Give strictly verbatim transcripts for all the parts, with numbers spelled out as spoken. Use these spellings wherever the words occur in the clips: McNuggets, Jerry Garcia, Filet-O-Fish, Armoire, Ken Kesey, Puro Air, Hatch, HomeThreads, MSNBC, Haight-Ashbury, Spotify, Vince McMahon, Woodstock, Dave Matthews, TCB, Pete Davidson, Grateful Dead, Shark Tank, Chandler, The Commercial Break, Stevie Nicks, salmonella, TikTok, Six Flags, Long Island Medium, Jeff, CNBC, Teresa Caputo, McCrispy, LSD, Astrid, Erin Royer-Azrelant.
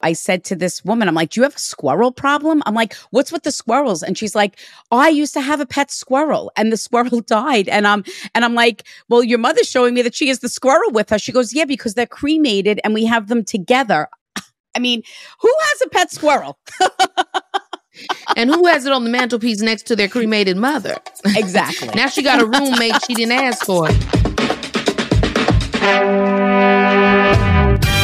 I said to this woman, I'm like, do you have a squirrel problem? I'm like, what's with the squirrels? And she's like, oh, I used to have a pet squirrel and the squirrel died. And um, and I'm like, well, your mother's showing me that she has the squirrel with her. She goes, yeah, because they're cremated and we have them together. I mean, who has a pet squirrel? And who has it on the mantelpiece next to their cremated mother? Exactly. Now she got a roommate she didn't ask for.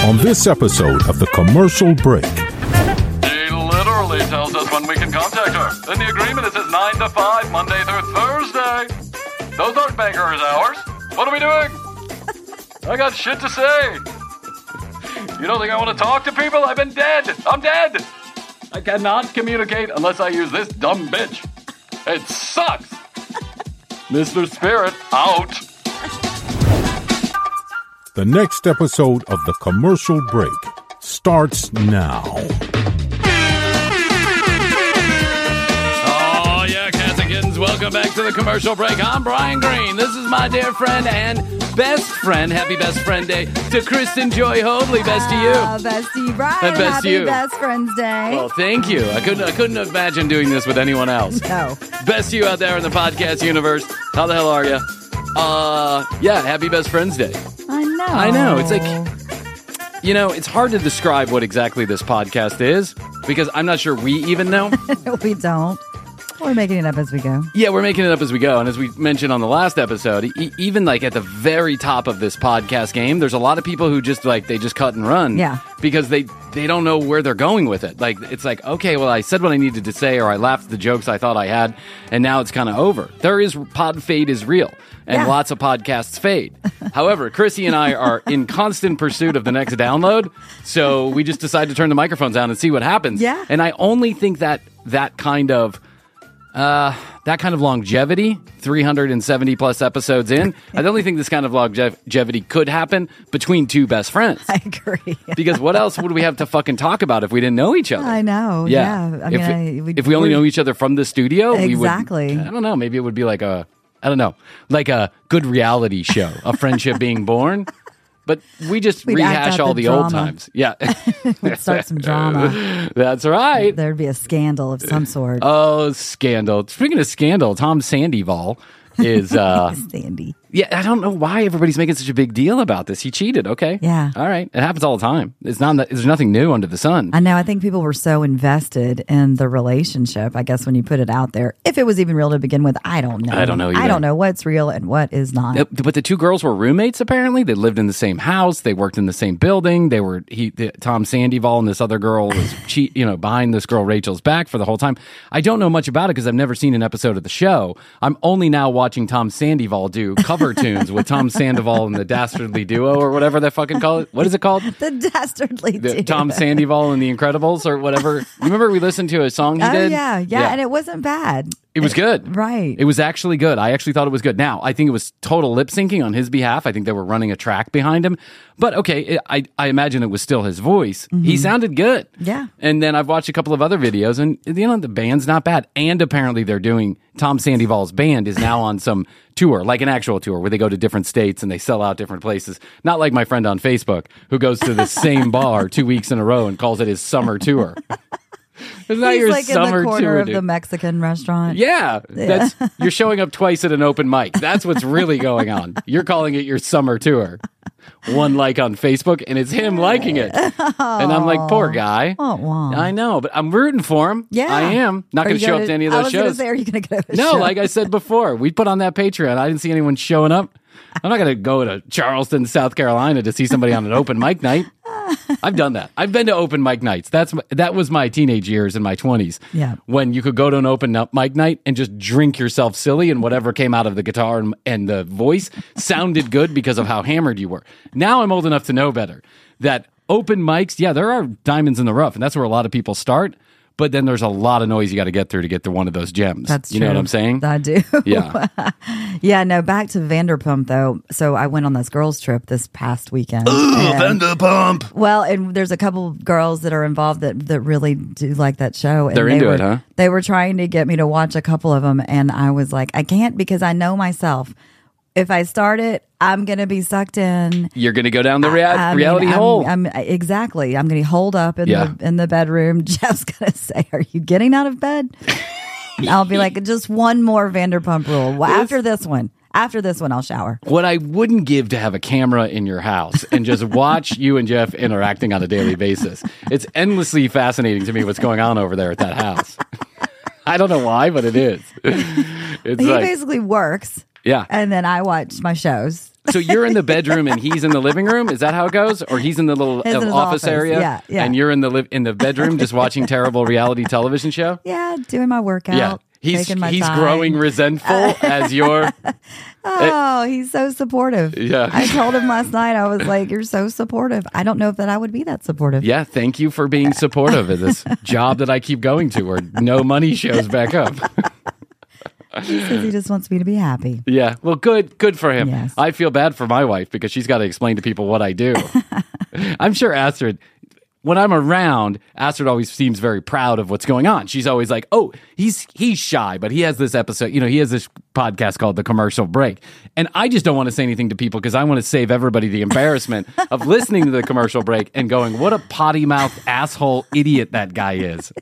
On this episode of The Commercial Break. She literally tells us when we can contact her. In the agreement, it says nine to five, Monday through Thursday. Those aren't banker's hours. What are we doing? I got shit to say. You don't think I want to talk to people? I've been dead. I'm dead. I cannot communicate unless I use this dumb bitch. It sucks. Mister Spirit, out. The next episode of The Commercial Break starts now. Oh, yeah, cats and kittens. Welcome back to The Commercial Break. I'm Brian Green. This is my dear friend and best friend. Happy Best Friend Day to Kristen Joy Hoadley. Best to you. Oh, best to you, Brian. And best Happy to you. Best Friends Day. Well, thank you. I couldn't, I couldn't imagine doing this with anyone else. No. Best to you out there in the podcast universe. How the hell are you? Uh, yeah, Happy Best Friends Day. I know. It's like, you know, it's hard to describe what exactly this podcast is because I'm not sure we even know. We don't. We're making it up as we go. Yeah, we're making it up as we go. And as we mentioned on the last episode, e- even like at the very top of this podcast game, there's a lot of people who just like, they just cut and run. Yeah. Because they, they don't know where they're going with it. Like, it's like, okay, well, I said what I needed to say, or I laughed at the jokes I thought I had, and now it's kind of over. There is, pod fade is real, and yeah. Lots of podcasts fade. However, Krissy and I are in constant pursuit of the next download, so we just decided to turn the microphones down and see what happens. Yeah. And I only think that that kind of... Uh, that kind of longevity, three hundred seventy plus episodes in, I don't think this kind of longevity could happen between two best friends. I agree. Because what else would we have to fucking talk about if we didn't know each other? I know. Yeah. yeah. I mean, if, I, we, if we only know each other from the studio, exactly. we would, I don't know, maybe it would be like a, I don't know, like a good reality show, a friendship being born. But we just We'd rehash all the, the old times. Yeah. We'd start some drama. That's right. There'd be a scandal of some sort. Oh, scandal. Speaking of scandal, Tom Sandoval is... Uh, Sandy. Yeah, I don't know why everybody's making such a big deal about this. He cheated, okay? Yeah. All right. It happens all the time. It's not. There's nothing new under the sun. I know. I think people were so invested in the relationship, I guess, when you put it out there. If it was even real to begin with, I don't know. I don't know either. I don't know what's real and what is not. But the two girls were roommates, apparently. They lived in the same house. They worked in the same building. They were he, the, Tom Sandoval and this other girl was cheat, you know, behind this girl Rachel's back for the whole time. I don't know much about it because I've never seen an episode of the show. I'm only now watching Tom Sandoval do cover tunes with Tom Sandoval and the Dastardly Duo or whatever they fucking call it. What is it called? The Dastardly Duo. Tom Sandoval and the Incredibles or whatever. Remember we listened to a song he oh, did? Yeah, yeah, yeah, and it wasn't bad. It was good. Right. It was actually good. I actually thought it was good. Now, I think it was total lip-syncing on his behalf. I think they were running a track behind him. But, okay, it, I, I imagine it was still his voice. Mm-hmm. He sounded good. Yeah. And then I've watched a couple of other videos, and, you know, the band's not bad. And apparently they're doing... Tom Sandoval's band is now on some tour, like an actual tour, where they go to different states and they sell out different places. Not like my friend on Facebook, who goes to the same bar two weeks in a row and calls it his summer tour. It's not He's your like summer in the corner tour, of dude. The Mexican restaurant. Yeah, yeah. That's, you're showing up twice at an open mic. That's what's really going on. You're calling it your summer tour. One like on Facebook, and it's him liking it. Aww. And I'm like, poor guy. Oh, wow. I know, but I'm rooting for him. Yeah. I am. Not going to show gonna, up to any of those I was shows. Say, are you going to go to No, show? Like I said before, we put on that Patreon. I didn't see anyone showing up. I'm not going to go to Charleston, South Carolina to see somebody on an open mic night. I've done that. I've been to open mic nights. That's my, that was my teenage years in my twenties. Yeah. When you could go to an open mic night and just drink yourself silly, and whatever came out of the guitar and, and the voice sounded good because of how hammered you were. Now I'm old enough to know better that open mics, yeah, there are diamonds in the rough, and that's where a lot of people start. But then there's a lot of noise you got to get through to get to one of those gems. That's true. You know what I'm saying? I do. Yeah. yeah, no, back to Vanderpump, though. So I went on this girls' trip this past weekend. Ooh, and, Vanderpump! Well, and there's a couple girls that are involved that, that really do like that show. And They're they into were, it, huh? They were trying to get me to watch a couple of them, and I was like, I can't because I know myself. If I start it, I'm going to be sucked in. You're going to go down the rea- I mean, reality I'm, hole. I'm, I'm, exactly. I'm going to hold up in, yeah. the, in the bedroom. Jeff's going to say, are you getting out of bed? I'll be like, just one more Vanderpump Rule. Well, after this one. After this one, I'll shower. What I wouldn't give to have a camera in your house and just watch you and Jeff interacting on a daily basis. It's endlessly fascinating to me what's going on over there at that house. I don't know why, but it is. It's he like, basically works. Yeah. And then I watch my shows. So you're in the bedroom and he's in the living room? Is that how it goes? Or he's in the little in office, office area? Yeah, yeah. And you're in the li- in the bedroom just watching terrible reality television show? Yeah, doing my workout. Yeah. He's my he's time. growing resentful as you're... Oh, it, he's so supportive. Yeah. I told him last night, I was like, you're so supportive. I don't know if that I would be that supportive. Yeah, thank you for being supportive of this job that I keep going to where no money shows back up. He says he just wants me to be happy. Yeah. Well, good. Good for him. Yes. I feel bad for my wife because she's got to explain to people what I do. I'm sure Astrid, when I'm around, Astrid always seems very proud of what's going on. She's always like, oh, he's he's shy, but he has this episode. You know, he has this podcast called The Commercial Break. And I just don't want to say anything to people because I want to save everybody the embarrassment of listening to The Commercial Break and going, what a potty-mouthed asshole idiot that guy is.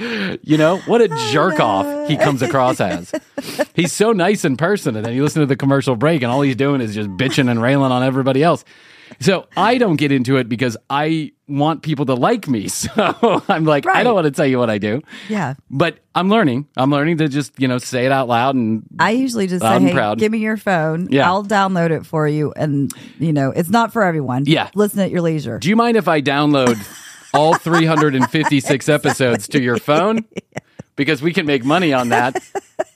You know, what a jerk-off he comes across as. He's so nice in person, and then you listen to The Commercial Break, and all he's doing is just bitching and railing on everybody else. So I don't get into it because I want people to like me. So I'm like, right. I don't want to tell you what I do. Yeah. But I'm learning. I'm learning to just, you know, say it out loud. And I usually just say, hey, proud. Give me your phone. Yeah. I'll download it for you. And, you know, it's not for everyone. Yeah. Listen at your leisure. Do you mind if I download... all three hundred fifty-six episodes to your phone because we can make money on that,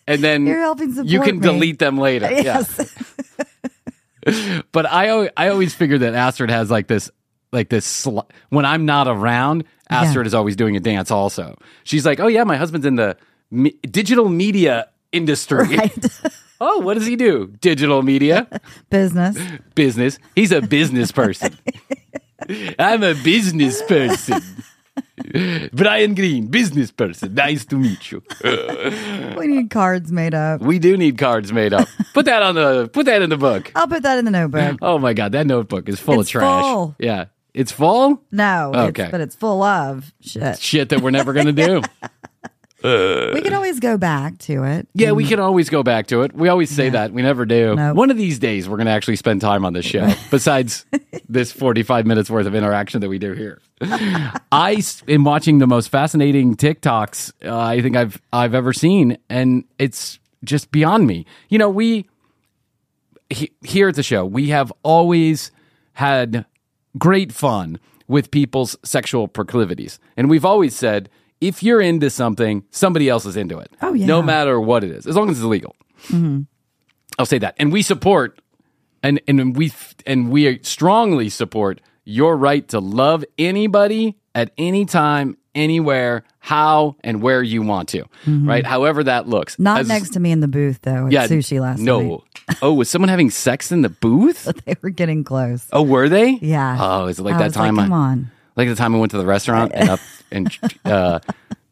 and then You're helping support you can me. Delete them later. Yes. Yeah. But I, I always figure that Astrid has like this, like this. Sl- when I'm not around, Astrid yeah. is always doing a dance. Also, she's like, "Oh yeah, my husband's in the me- digital media industry." Right. Oh, what does he do? Digital media business. Business. He's a business person. I'm a business person. Brian Green, business person. Nice to meet you. We need cards made up. We do need cards made up. Put that on the put that in the book. I'll put that in the notebook. Oh my God, that notebook is full it's of trash. Full. Yeah. It's full? No. Okay. It's, but it's full of shit. Shit that we're never gonna do. Uh, we can always go back to it. Yeah, we can always go back to it. We always say yeah. that. We never do. Nope. One of these days, we're going to actually spend time on this show, besides this forty-five minutes worth of interaction that we do here. I am watching the most fascinating TikToks uh, I think I've I've ever seen, and it's just beyond me. You know, we, he, here at the show, we have always had great fun with people's sexual proclivities. And we've always said... if you're into something, somebody else is into it. Oh, yeah. No matter what it is, as long as it's legal. Mm-hmm. I'll say that. And we support, and, and we and we strongly support your right to love anybody at any time, anywhere, how and where you want to, mm-hmm. right? However that looks. Not As, next to me in the booth, though, at yeah, sushi last no. night. Oh, was someone having sex in the booth? They were getting close. Oh, were they? Yeah. Oh, is it like I that was time? Like, I, come on. Like the time I went to the restaurant and up and uh,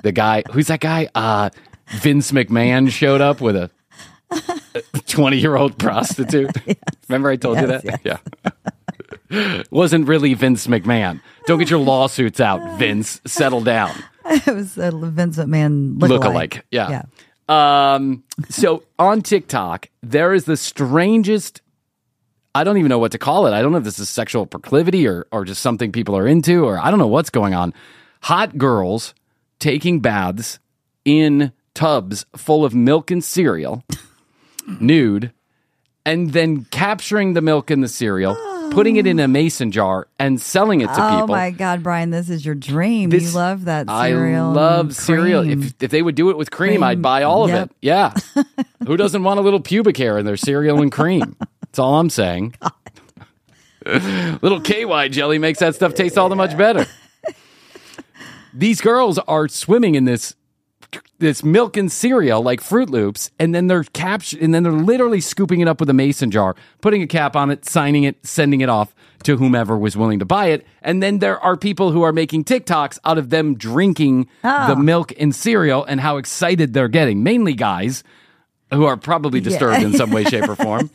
the guy, who's that guy? Uh, Vince McMahon showed up with a twenty-year-old prostitute. Yes. Remember I told yes, you that? Yes. Yeah. Wasn't really Vince McMahon. Don't get your lawsuits out, Vince. Settle down. It was a Vince McMahon look-alike. Look yeah. yeah. Um, so on TikTok, there is the strangest, I don't even know what to call it. I don't know if this is sexual proclivity or, or just something people are into, or I don't know what's going on. Hot girls taking baths in tubs full of milk and cereal, nude, and then capturing the milk and the cereal, putting it in a mason jar and selling it to oh people. Oh my God, Brian, this is your dream. This, you love that cereal. I love cereal. If, if they would do it with cream, cream. I'd buy all yep. of it. Yeah. Who doesn't want a little pubic hair in their cereal and cream? That's all I'm saying. Little K Y jelly makes that stuff taste all the much better. These girls are swimming in this this milk and cereal like Fruit Loops, and then they're capt- and then they're literally scooping it up with a mason jar, putting a cap on it, signing it, sending it off to whomever was willing to buy it. And then there are people who are making TikToks out of them drinking oh. the milk and cereal and how excited they're getting. Mainly guys who are probably disturbed yeah. in some way, shape, or form.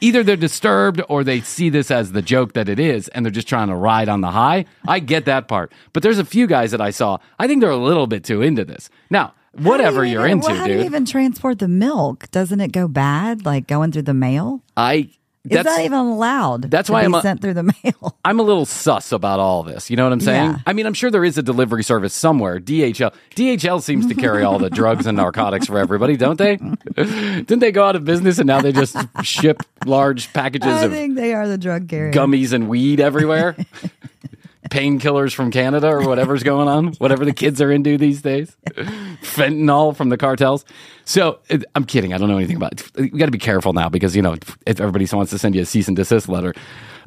Either they're disturbed or they see this as the joke that it is, and they're just trying to ride on the high. I get that part. But there's a few guys that I saw. I think they're a little bit too into this. Now, whatever you, you're into, well, how dude. How do you even transport the milk? Doesn't it go bad, like going through the mail? I that's, Is that even allowed that's to why be I'm a, sent through the mail? I'm a little sus about all this. You know what I'm saying? Yeah. I mean, I'm sure there is a delivery service somewhere. D H L. D H L seems to carry all the drugs and narcotics for everybody, don't they? Didn't they go out of business and now they just ship large packages I of think they are the drug carrier. Gummies and weed everywhere? Painkillers from Canada or whatever's going on, whatever the kids are into these days. Fentanyl from the cartels. So it, I'm kidding. I don't know anything about it. We got to be careful now because, you know, if everybody wants to send you a cease and desist letter.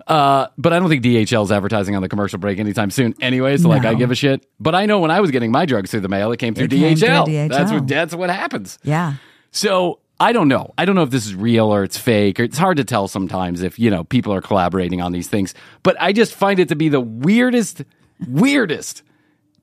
Uh, but I don't think D H L is advertising on the commercial break anytime soon anyway. So no. like I give a shit. But I know when I was getting my drugs through the mail, it came through, it D H L. Came through D H L. That's what, that's what happens. Yeah. So I don't know. I don't know if this is real or it's fake, or it's hard to tell sometimes if, you know, people are collaborating on these things. But I just find it to be the weirdest, weirdest.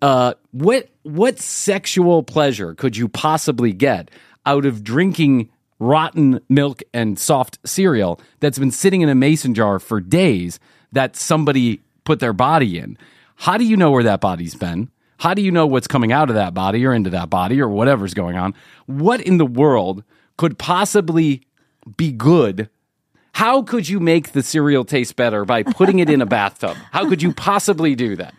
Uh, what what sexual pleasure could you possibly get out of drinking rotten milk and soft cereal that's been sitting in a mason jar for days that somebody put their body in? How do you know where that body's been? How do you know what's coming out of that body or into that body or whatever's going on? What in the world could possibly be good? How could you make the cereal taste better by putting it in a bathtub? How could you possibly do that?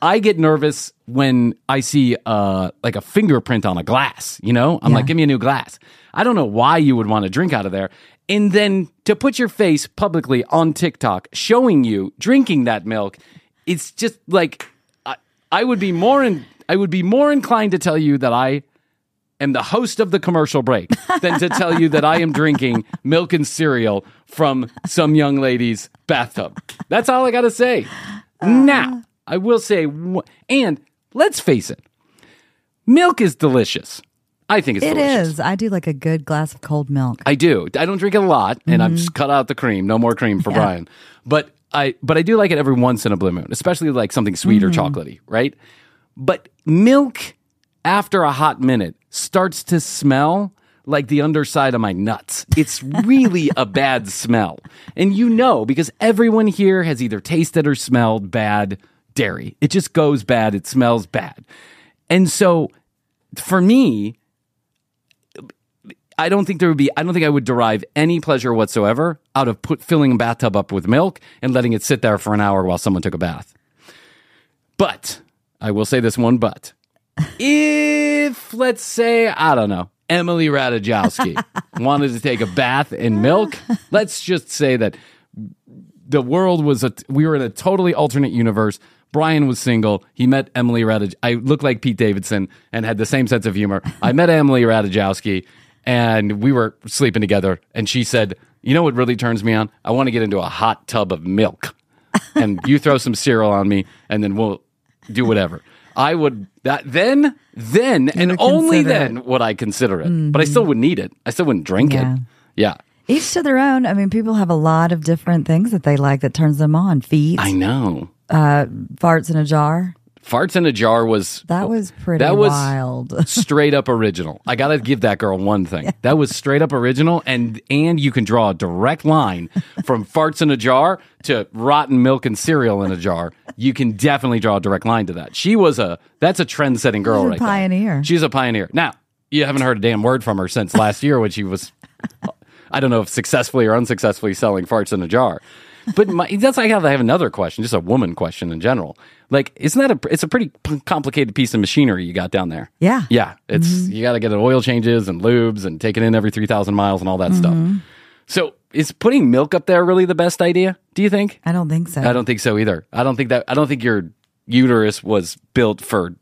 I get nervous when I see uh, like a fingerprint on a glass, you know? I'm yeah. like, give me a new glass. I don't know why you would want to drink out of there. And then to put your face publicly on TikTok showing you drinking that milk, it's just like, I, I would be more in, I would be more inclined to tell you that I am the host of the commercial break than to tell you that I am drinking milk and cereal from some young lady's bathtub. That's all I got to say. Uh, now, I will say, and let's face it, milk is delicious. I think it's it delicious. It is. I do like a good glass of cold milk. I do. I don't drink a lot, and mm-hmm. I've just cut out the cream. No more cream for yeah. Brian. But I but I do like it every once in a blue moon, especially like something sweet mm-hmm. or chocolatey, right? But milk, after a hot minute, starts to smell like the underside of my nuts. It's really a bad smell. And you know, because everyone here has either tasted or smelled bad dairy. It just goes bad. It smells bad. And so for me, I don't think there would be, I don't think I would derive any pleasure whatsoever out of put, filling a bathtub up with milk and letting it sit there for an hour while someone took a bath. But I will say this one, but if, let's say, I don't know, Emily Ratajkowski wanted to take a bath in milk, let's just say that the world was, a, we were in a totally alternate universe. Brian was single. He met Emily Ratajkowski. I looked like Pete Davidson and had the same sense of humor. I met Emily Ratajkowski and we were sleeping together. And she said, you know what really turns me on? I want to get into a hot tub of milk. And you throw some cereal on me and then we'll do whatever. I would that then, then you and only then it. would I consider it. Mm-hmm. But I still would need it. I still wouldn't drink yeah. it. Yeah. Each to their own. I mean, people have a lot of different things that they like that turns them on. Feet. I know. Uh, farts in a jar. Farts in a jar was... That was pretty that was wild. Straight up original. I got to give that girl one thing. Yeah. That was straight up original, and and you can draw a direct line from farts in a jar to rotten milk and cereal in a jar. You can definitely draw a direct line to that. She was a... That's a trend-setting girl right there. She's a pioneer. She's a pioneer. Now, you haven't heard a damn word from her since last year when she was... I don't know if successfully or unsuccessfully selling farts in a jar. But my, that's like how I have another question, just a woman question in general. Like, isn't that a? It's a pretty p- complicated piece of machinery you got down there. Yeah, yeah. It's mm-hmm. you got to get oil changes and lubes and take it in every three thousand miles and all that mm-hmm. stuff. So, is putting milk up there really the best idea? Do you think? I don't think so. I don't think so either. I don't think that. I don't think your uterus was built for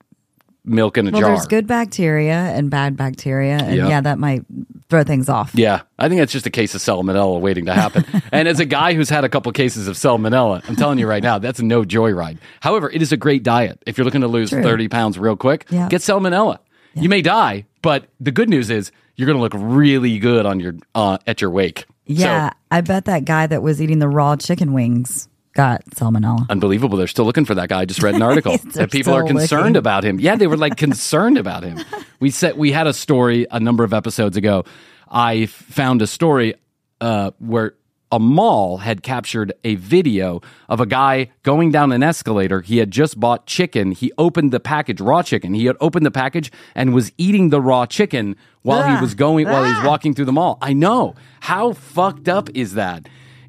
milk in a well, jar. There's good bacteria and bad bacteria, and yep. yeah, that might throw things off. Yeah, I think that's just a case of salmonella waiting to happen. And as a guy who's had a couple cases of salmonella, I'm telling you right now, that's no joyride. However, it is a great diet. If you're looking to lose True. thirty pounds real quick, yep. get salmonella. Yep. You may die, but the good news is you're going to look really good on your uh, at your wake. Yeah, so, I bet that guy that was eating the raw chicken wings got salmonella. Unbelievable. They're still looking for that guy. I just read an article that people are concerned looking. about him. Yeah, they were like concerned about him. We said we had a story a number of episodes ago. I found a story uh, where a mall had captured a video of a guy going down an escalator. He had just bought chicken. He opened the package, raw chicken. He had opened the package and was eating the raw chicken while ah, he was going, ah. while he was walking through the mall. I know. How fucked up is that?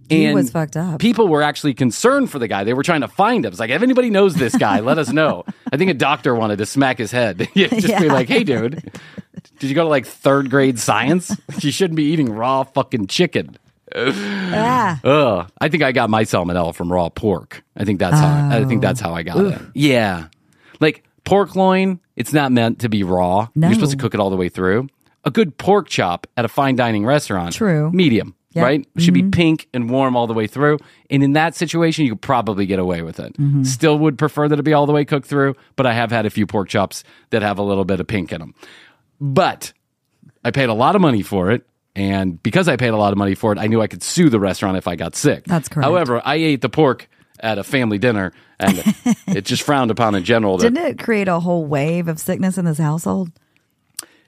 And he was fucked up. People were actually concerned for the guy. They were trying to find him. It's like, if anybody knows this guy, let us know. I think a doctor wanted to smack his head. Just yeah. be like, hey, dude, did you go to like third grade science? You shouldn't be eating raw fucking chicken. Yeah. Ugh. I think I got my salmonella from raw pork. I think that's oh. how I think that's how I got Oof. it. Yeah. Like pork loin, it's not meant to be raw. No. You're supposed to cook it all the way through. A good pork chop at a fine dining restaurant. True. Medium. Yep. Right? It should mm-hmm. be pink and warm all the way through. And in that situation, you could probably get away with it. Mm-hmm. Still would prefer that it be all the way cooked through, but I have had a few pork chops that have a little bit of pink in them. But I paid a lot of money for it. And because I paid a lot of money for it, I knew I could sue the restaurant if I got sick. That's correct. However, I ate the pork at a family dinner, and it just frowned upon in general. That, didn't it create a whole wave of sickness in this household?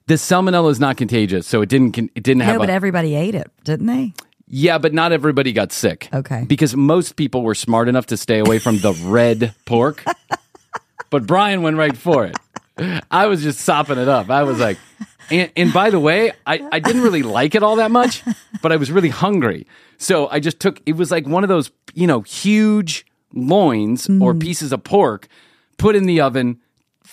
The salmonella is not contagious, so it didn't it didn't have. Yeah, but a, everybody ate it, didn't they? Yeah, but not everybody got sick. Okay. Because most people were smart enough to stay away from the red pork. But Brian went right for it. I was just sopping it up. I was like, and, and by the way, I, I didn't really like it all that much, but I was really hungry. So I just took, it was like one of those, you know, huge loins mm. or pieces of pork put in the oven,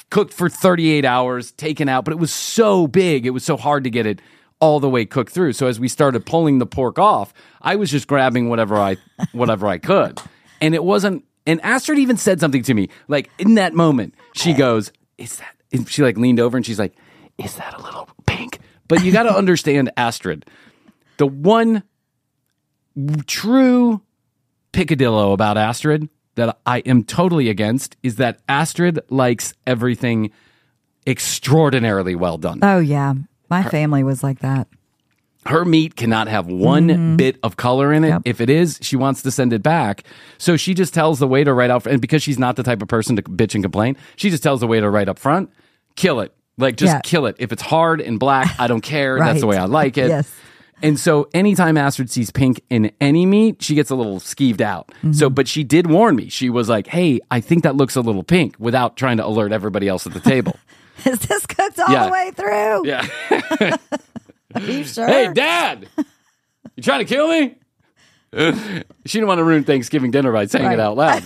cooked for thirty-eight hours, taken out, but it was so big, it was so hard to get it all the way cooked through. So as we started pulling the pork off, I was just grabbing whatever I whatever I could. And it wasn't, and Astrid even said something to me, like in that moment, she goes, is that, and she like leaned over and she's like, is that a little pink? But you got to understand, Astrid, the one true picadillo about Astrid that I am totally against is that Astrid likes everything extraordinarily well done. Oh, yeah. My her, family was like that. Her meat cannot have one mm-hmm. bit of color in it. Yep. If it is, she wants to send it back. So she just tells the waiter right out front, and because she's not the type of person to bitch and complain, she just tells the waiter right up front, kill it. Like, just yeah. kill it. If it's hard and black, I don't care. Right. That's the way I like it. Yes. And so anytime Astrid sees pink in any meat, she gets a little skeeved out. Mm-hmm. So, but she did warn me. She was like, hey, I think that looks a little pink, without trying to alert everybody else at the table. Is this cooked all yeah. the way through? Yeah. Are you sure? Hey, Dad, you trying to kill me? She didn't want to ruin Thanksgiving dinner by saying right. it out loud.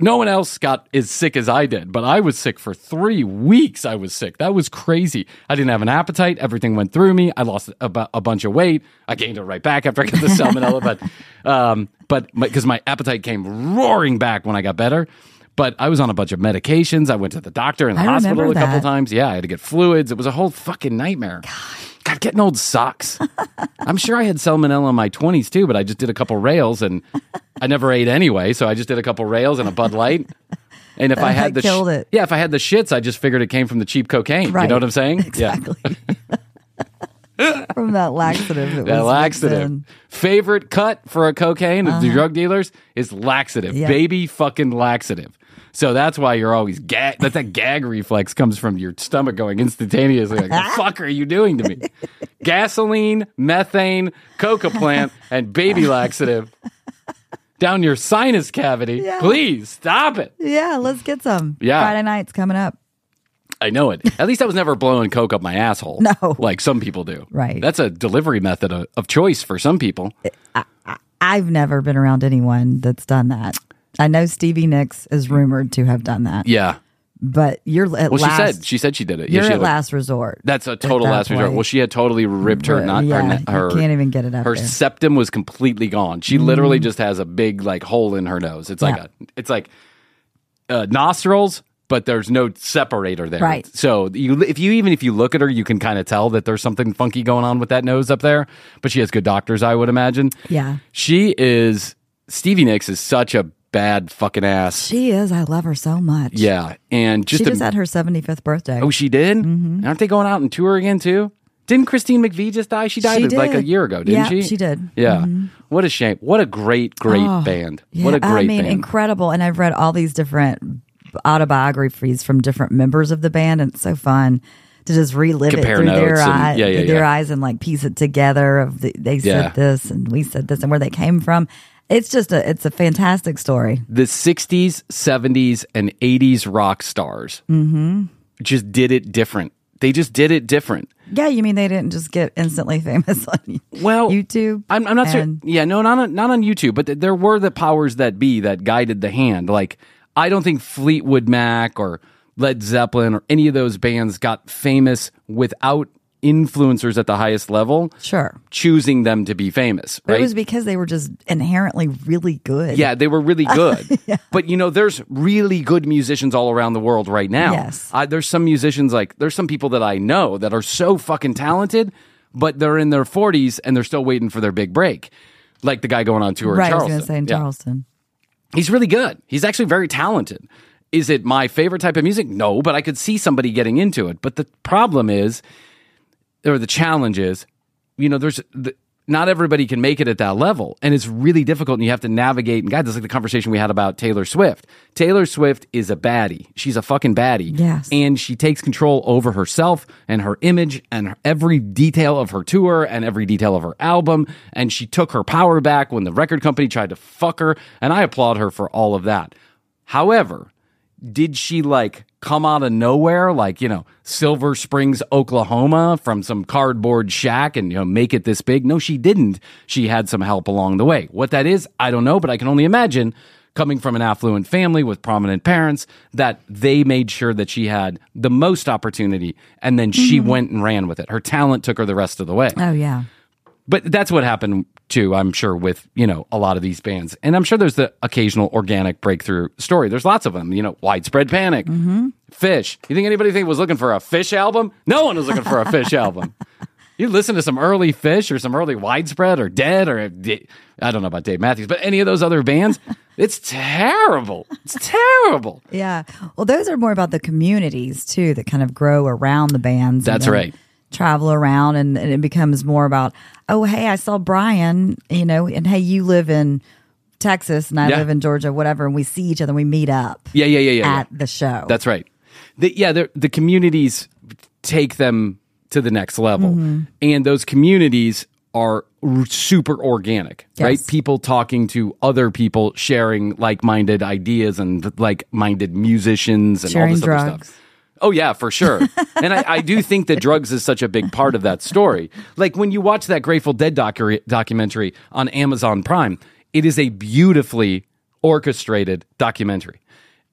No one else got as sick as I did, but I was sick for three weeks. I was sick. That was crazy. I didn't have an appetite. Everything went through me. I lost a, b- a bunch of weight. I gained it right back after I got the salmonella, but um, but because my, my appetite came roaring back when I got better. But I was on a bunch of medications. I went to the doctor and the I hospital a that. couple times. Yeah, I had to get fluids. It was a whole fucking nightmare. God, God getting old sucks. I'm sure I had salmonella in my twenties too, but I just did a couple rails and I never ate anyway. So I just did a couple rails and a Bud Light. And if I had the killed sh- it. Yeah, if I had the shits, I just figured it came from the cheap cocaine. Right. You know what I'm saying? Exactly. Yeah. From that laxative. That was laxative. Favorite cut for a cocaine uh-huh. of the drug dealers is laxative. Yeah. Baby fucking laxative. So that's why you're always gag. That that gag reflex comes from your stomach going instantaneously. Like, the fuck are you doing to me? Gasoline, methane, coca plant, and baby laxative down your sinus cavity. Yeah. Please stop it. Yeah, let's get some. Yeah, Friday night's coming up. I know it. At least I was never blowing coke up my asshole. No, like some people do. Right. That's a delivery method of, of choice for some people. I, I, I've never been around anyone that's done that. I know Stevie Nicks is rumored to have done that. Yeah. But you're at well, last... Well, she said she, said she did it. Yeah, you're at last resort. That's a total last resort. Well, she had totally ripped her... Not, yeah, her, her can't even get it up Her there. septum was completely gone. She mm. literally just has a big, like, hole in her nose. It's yeah. like, a, it's like uh, nostrils, but there's no separator there. Right. So you, if you even if you look at her, you can kind of tell that there's something funky going on with that nose up there. But she has good doctors, I would imagine. Yeah. She is... Stevie Nicks is such a... bad fucking ass. She is. I love her so much. Yeah. And just She just a, had her seventy-fifth birthday. Oh, she did? Mm-hmm. Aren't they going out and tour again, too? Didn't Christine McVie just die? She died she like a year ago, didn't yeah, she? Yeah, she did. Yeah. Mm-hmm. What a shame. What a great, great oh, band. Yeah, what a great band. I mean, band. incredible. And I've read all these different autobiographies from different members of the band, and it's so fun to just relive Compare it through notes their, and, eye, yeah, yeah, through yeah. their eyes and like piece it together of the, they yeah. said this and we said this and where they came from. It's just a, it's a fantastic story. The sixties, seventies, and eighties rock stars mm-hmm. just did it different. They just did it different. Yeah, you mean they didn't just get instantly famous on well, YouTube? I'm, I'm not and... sure. Yeah, no, not on, not on YouTube, but th- there were the powers that be that guided the hand. Like, I don't think Fleetwood Mac or Led Zeppelin or any of those bands got famous without influencers at the highest level sure choosing them to be famous, right? It was because they were just inherently really good. Yeah, they were really good. Yeah. But you know, there's really good musicians all around the world right now. Yes. I, there's some musicians, like there's some people that I know that are so fucking talented, but they're in their forties and they're still waiting for their big break, like the guy going on tour right, in Charleston. I was gonna say in yeah. Charleston. He's really good. He's actually very talented. Is it my favorite type of music? No, but I could see somebody getting into it. But the problem is, or the challenge is, you know, there's the, not everybody can make it at that level, and it's really difficult, and you have to navigate and guide. That's like the conversation we had about Taylor Swift. Taylor Swift is a baddie. She's a fucking baddie. Yes. And she takes control over herself and her image and her, every detail of her tour and every detail of her album, and she took her power back when the record company tried to fuck her, and I applaud her for all of that. However, did she like come out of nowhere, like, you know, Silver Springs, Oklahoma, from some cardboard shack and, you know, make it this big? No, she didn't. She had some help along the way. What that is, I don't know, but I can only imagine, coming from an affluent family with prominent parents, that they made sure that she had the most opportunity, and then she mm-hmm. went and ran with it. Her talent took her the rest of the way. Oh, yeah. But that's what happened, too, I'm sure, with, you know, a lot of these bands. And I'm sure there's the occasional organic breakthrough story. There's lots of them. You know, Widespread Panic, mm-hmm. Phish. You think anybody think was looking for a Phish album? No one was looking for a Phish album. You listen to some early Phish or some early Widespread or Dead or, I don't know about Dave Matthews, but any of those other bands, it's terrible. It's terrible. Yeah. Well, those are more about the communities, too, that kind of grow around the bands. That's then- right. travel around, and, and it becomes more about, oh, hey, I saw Brian, you know, and hey, you live in Texas and I yeah. live in Georgia, whatever, and we see each other and we meet up yeah, yeah, yeah, yeah, at yeah. the show. That's right. The, yeah, the communities take them to the next level, mm-hmm. and those communities are super organic, yes. right? People talking to other people, sharing like-minded ideas and like-minded musicians and sharing all this drugs. Other stuff. Oh, yeah, for sure. And I, I do think that drugs is such a big part of that story. Like when you watch that Grateful Dead docu- documentary on Amazon Prime, it is a beautifully orchestrated documentary.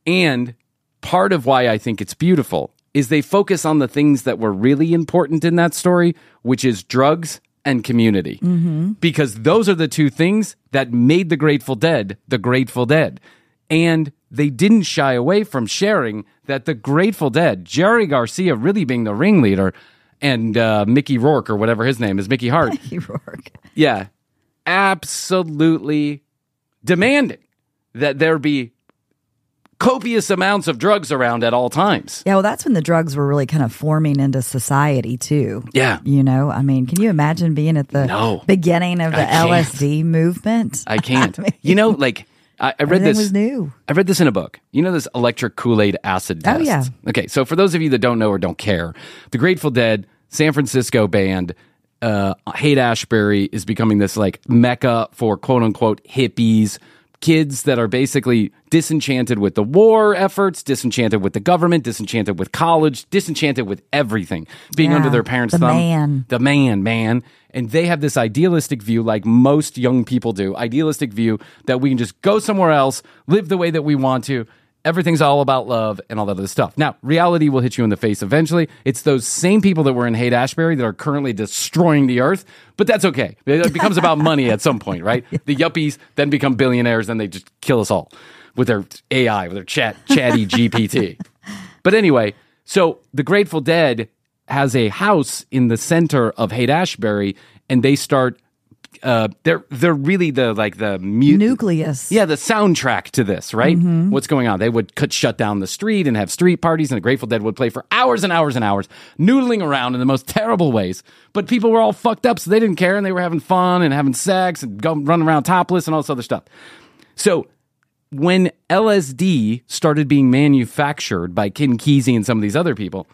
And part of why I think it's beautiful is they focus on the things that were really important in that story, which is drugs and community. Mm-hmm. Because those are the two things that made the Grateful Dead the Grateful Dead. And they didn't shy away from sharing that the Grateful Dead, Jerry Garcia really being the ringleader, and uh, Mickey Rourke, or whatever his name is, Mickey Hart. Mickey Rourke. Yeah. Absolutely demanding that there be copious amounts of drugs around at all times. Yeah, well, that's when the drugs were really kind of forming into society, too. Yeah. You know, I mean, can you imagine being at the no, beginning of the L S D movement? I can't. I mean, you know, like, I, I read this. Everything was new. I read this in a book. You know this Electric Kool-Aid Acid Test? Oh, yeah. Okay, so for those of you that don't know or don't care, the Grateful Dead, San Francisco band, uh, Haight-Ashbury is becoming this, like, mecca for quote-unquote hippies, kids that are basically disenchanted with the war efforts, disenchanted with the government, disenchanted with college, disenchanted with everything, being yeah, under their parents' the thumb. Man. The man, man. And they have this idealistic view, like most young people do, idealistic view that we can just go somewhere else, live the way that we want to. Everything's all about love and all that other stuff. Now, reality will hit you in the face eventually. It's those same people that were in Haight-Ashbury that are currently destroying the earth, but that's okay. It becomes about money at some point, right? The yuppies then become billionaires, then they just kill us all with their A I, with their chat, chatty G P T. But anyway, so the Grateful Dead has a house in the center of Haight-Ashbury, and they start... Uh, they're they're really the like the mu- nucleus, yeah, the soundtrack to this, right? Mm-hmm. What's going on? They would cut shut down the street and have street parties, and the Grateful Dead would play for hours and hours and hours, noodling around in the most terrible ways. But people were all fucked up, so they didn't care, and they were having fun and having sex and go, running around topless and all this other stuff. So when L S D started being manufactured by Ken Kesey and some of these other people,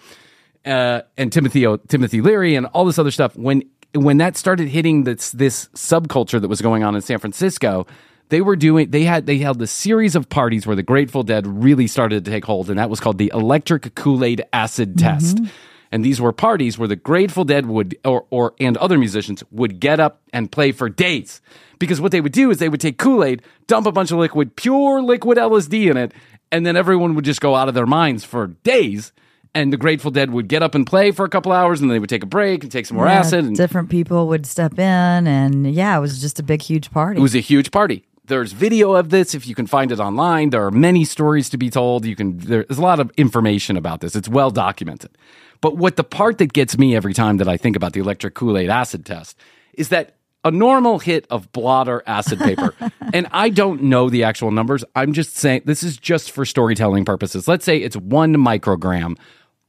uh, and Timothy o- Timothy Leary and all this other stuff, when When that started hitting this, this subculture that was going on in San Francisco, they were doing they had they held a series of parties where the Grateful Dead really started to take hold, and that was called the Electric Kool-Aid Acid Test. Mm-hmm. And these were parties where the Grateful Dead would or or and other musicians would get up and play for days, because what they would do is they would take Kool-Aid, dump a bunch of liquid, pure liquid L S D in it, and then everyone would just go out of their minds for days. And the Grateful Dead would get up and play for a couple hours, and then they would take a break and take some more yeah, acid. And different people would step in, and yeah, it was just a big, huge party. It was a huge party. There's video of this if you can find it online. There are many stories to be told. You can. There's a lot of information about this. It's well documented. But what the part that gets me every time that I think about the Electric Kool-Aid Acid Test is that a normal hit of blotter acid paper, and I don't know the actual numbers. I'm just saying this is just for storytelling purposes. Let's say it's one microgram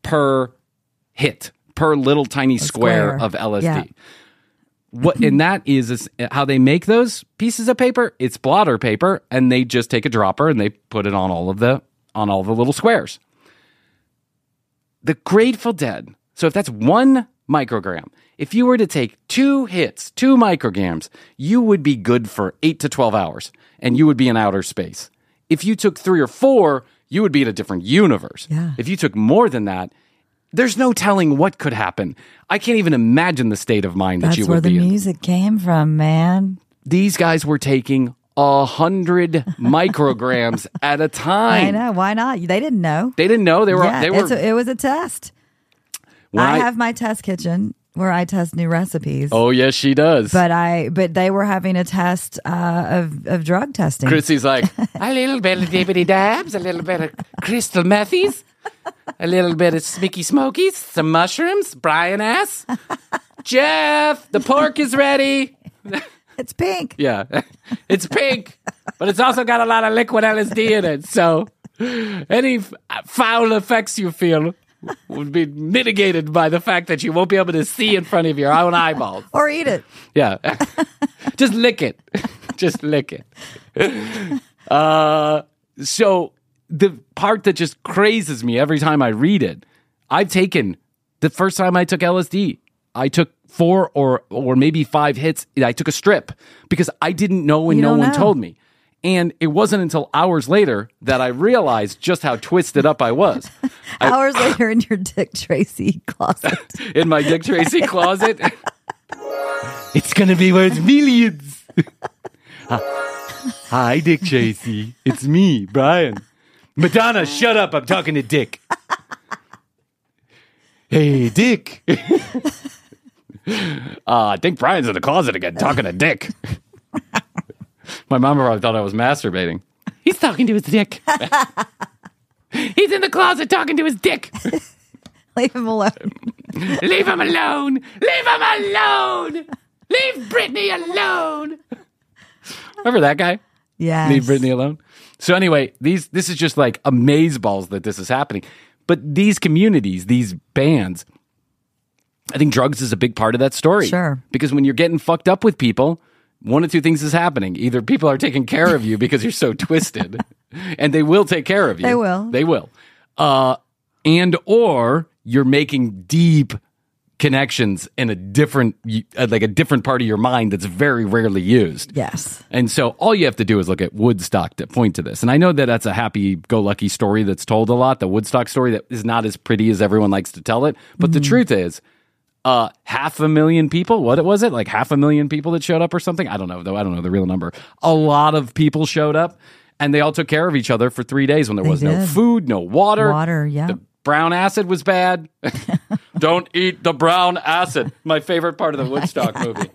per hit, per little tiny square, square of L S D. Yeah. What and that is, is how they make those pieces of paper. It's blotter paper, and they just take a dropper and they put it on all of the on all the little squares. The Grateful Dead. So if that's one microgram, if you were to take two hits, two micrograms, you would be good for eight to twelve hours, and you would be in outer space. If you took three or four, you would be in a different universe. Yeah. If you took more than that, there's no telling what could happen. I can't even imagine the state of mind That's that you would be in. That's where the music came from, man. These guys were taking a hundred micrograms at a time. I know. Why not? They didn't know. They didn't know. They were. Yeah, they were. A, it was a test. I, I have my test kitchen where I test new recipes. Oh, yes, she does. But I, but they were having a test uh, of, of drug testing. Chrissy's like, a little bit of dibbity dabs, a little bit of crystal methies, a little bit of smicky smokies, some mushrooms, Brian ass. Jeff, the pork is ready. It's pink. Yeah, it's pink, but it's also got a lot of liquid L S D in it. So any foul effects you feel would be mitigated by the fact that you won't be able to see in front of your own eyeballs. Or eat it. Yeah. Just lick it. Just lick it. Uh, so the part that just crazes me every time I read it, I've taken, the first time I took L S D, I took four or or maybe five hits. I took a strip because I didn't know and you no one know. told me. And it wasn't until hours later that I realized just how twisted up I was. Hours I, later in your Dick Tracy closet. In my Dick Tracy closet. It's going to be worth millions. Hi, Dick Tracy. It's me, Brian. Madonna, shut up. I'm talking to Dick. Hey, Dick. uh, I think Brian's in the closet again talking to Dick. My mom probably thought I was masturbating. He's talking to his dick. He's in the closet talking to his dick. Leave him alone. Leave him alone. Leave him alone. Leave Britney alone. Remember that guy? Yeah. Leave Britney alone. So anyway, these this is just like amazeballs that this is happening. But these communities, these bands, I think drugs is a big part of that story. Sure. Because when you're getting fucked up with people, one of two things is happening. Either people are taking care of you because you're so twisted, and they will take care of you. They will. They will. Uh, and or you're making deep connections in a different, like a different part of your mind that's very rarely used. Yes. And so all you have to do is look at Woodstock to point to this. And I know that that's a happy-go-lucky story that's told a lot, the Woodstock story that is not as pretty as everyone likes to tell it. But mm-hmm. the truth is, uh, half a million people, what was it? Like half a million people that showed up or something? I don't know, though. I don't know the real number. A lot of people showed up, and they all took care of each other for three days when there they was did. no food, no water. Water, yeah. The brown acid was bad. Don't eat the brown acid. My favorite part of the Woodstock movie.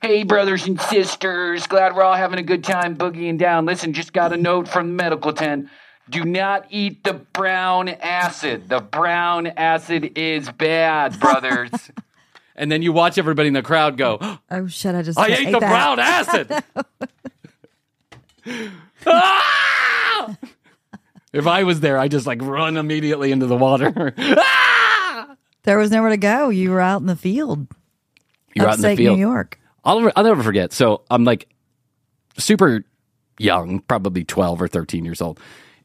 Hey, brothers and sisters. Glad we're all having a good time boogieing down. Listen, just got a note from the medical tent. Do not eat the brown acid. The brown acid is bad, brothers. And then you watch everybody in the crowd go, oh, shit, I just I ate, ate the that. brown acid. Ah! If I was there, I'd just like run immediately into the water. Ah! There was nowhere to go. You were out in the field. You were out in the field. New York. I'll, I'll never forget. So I'm like super young, probably twelve or thirteen years old.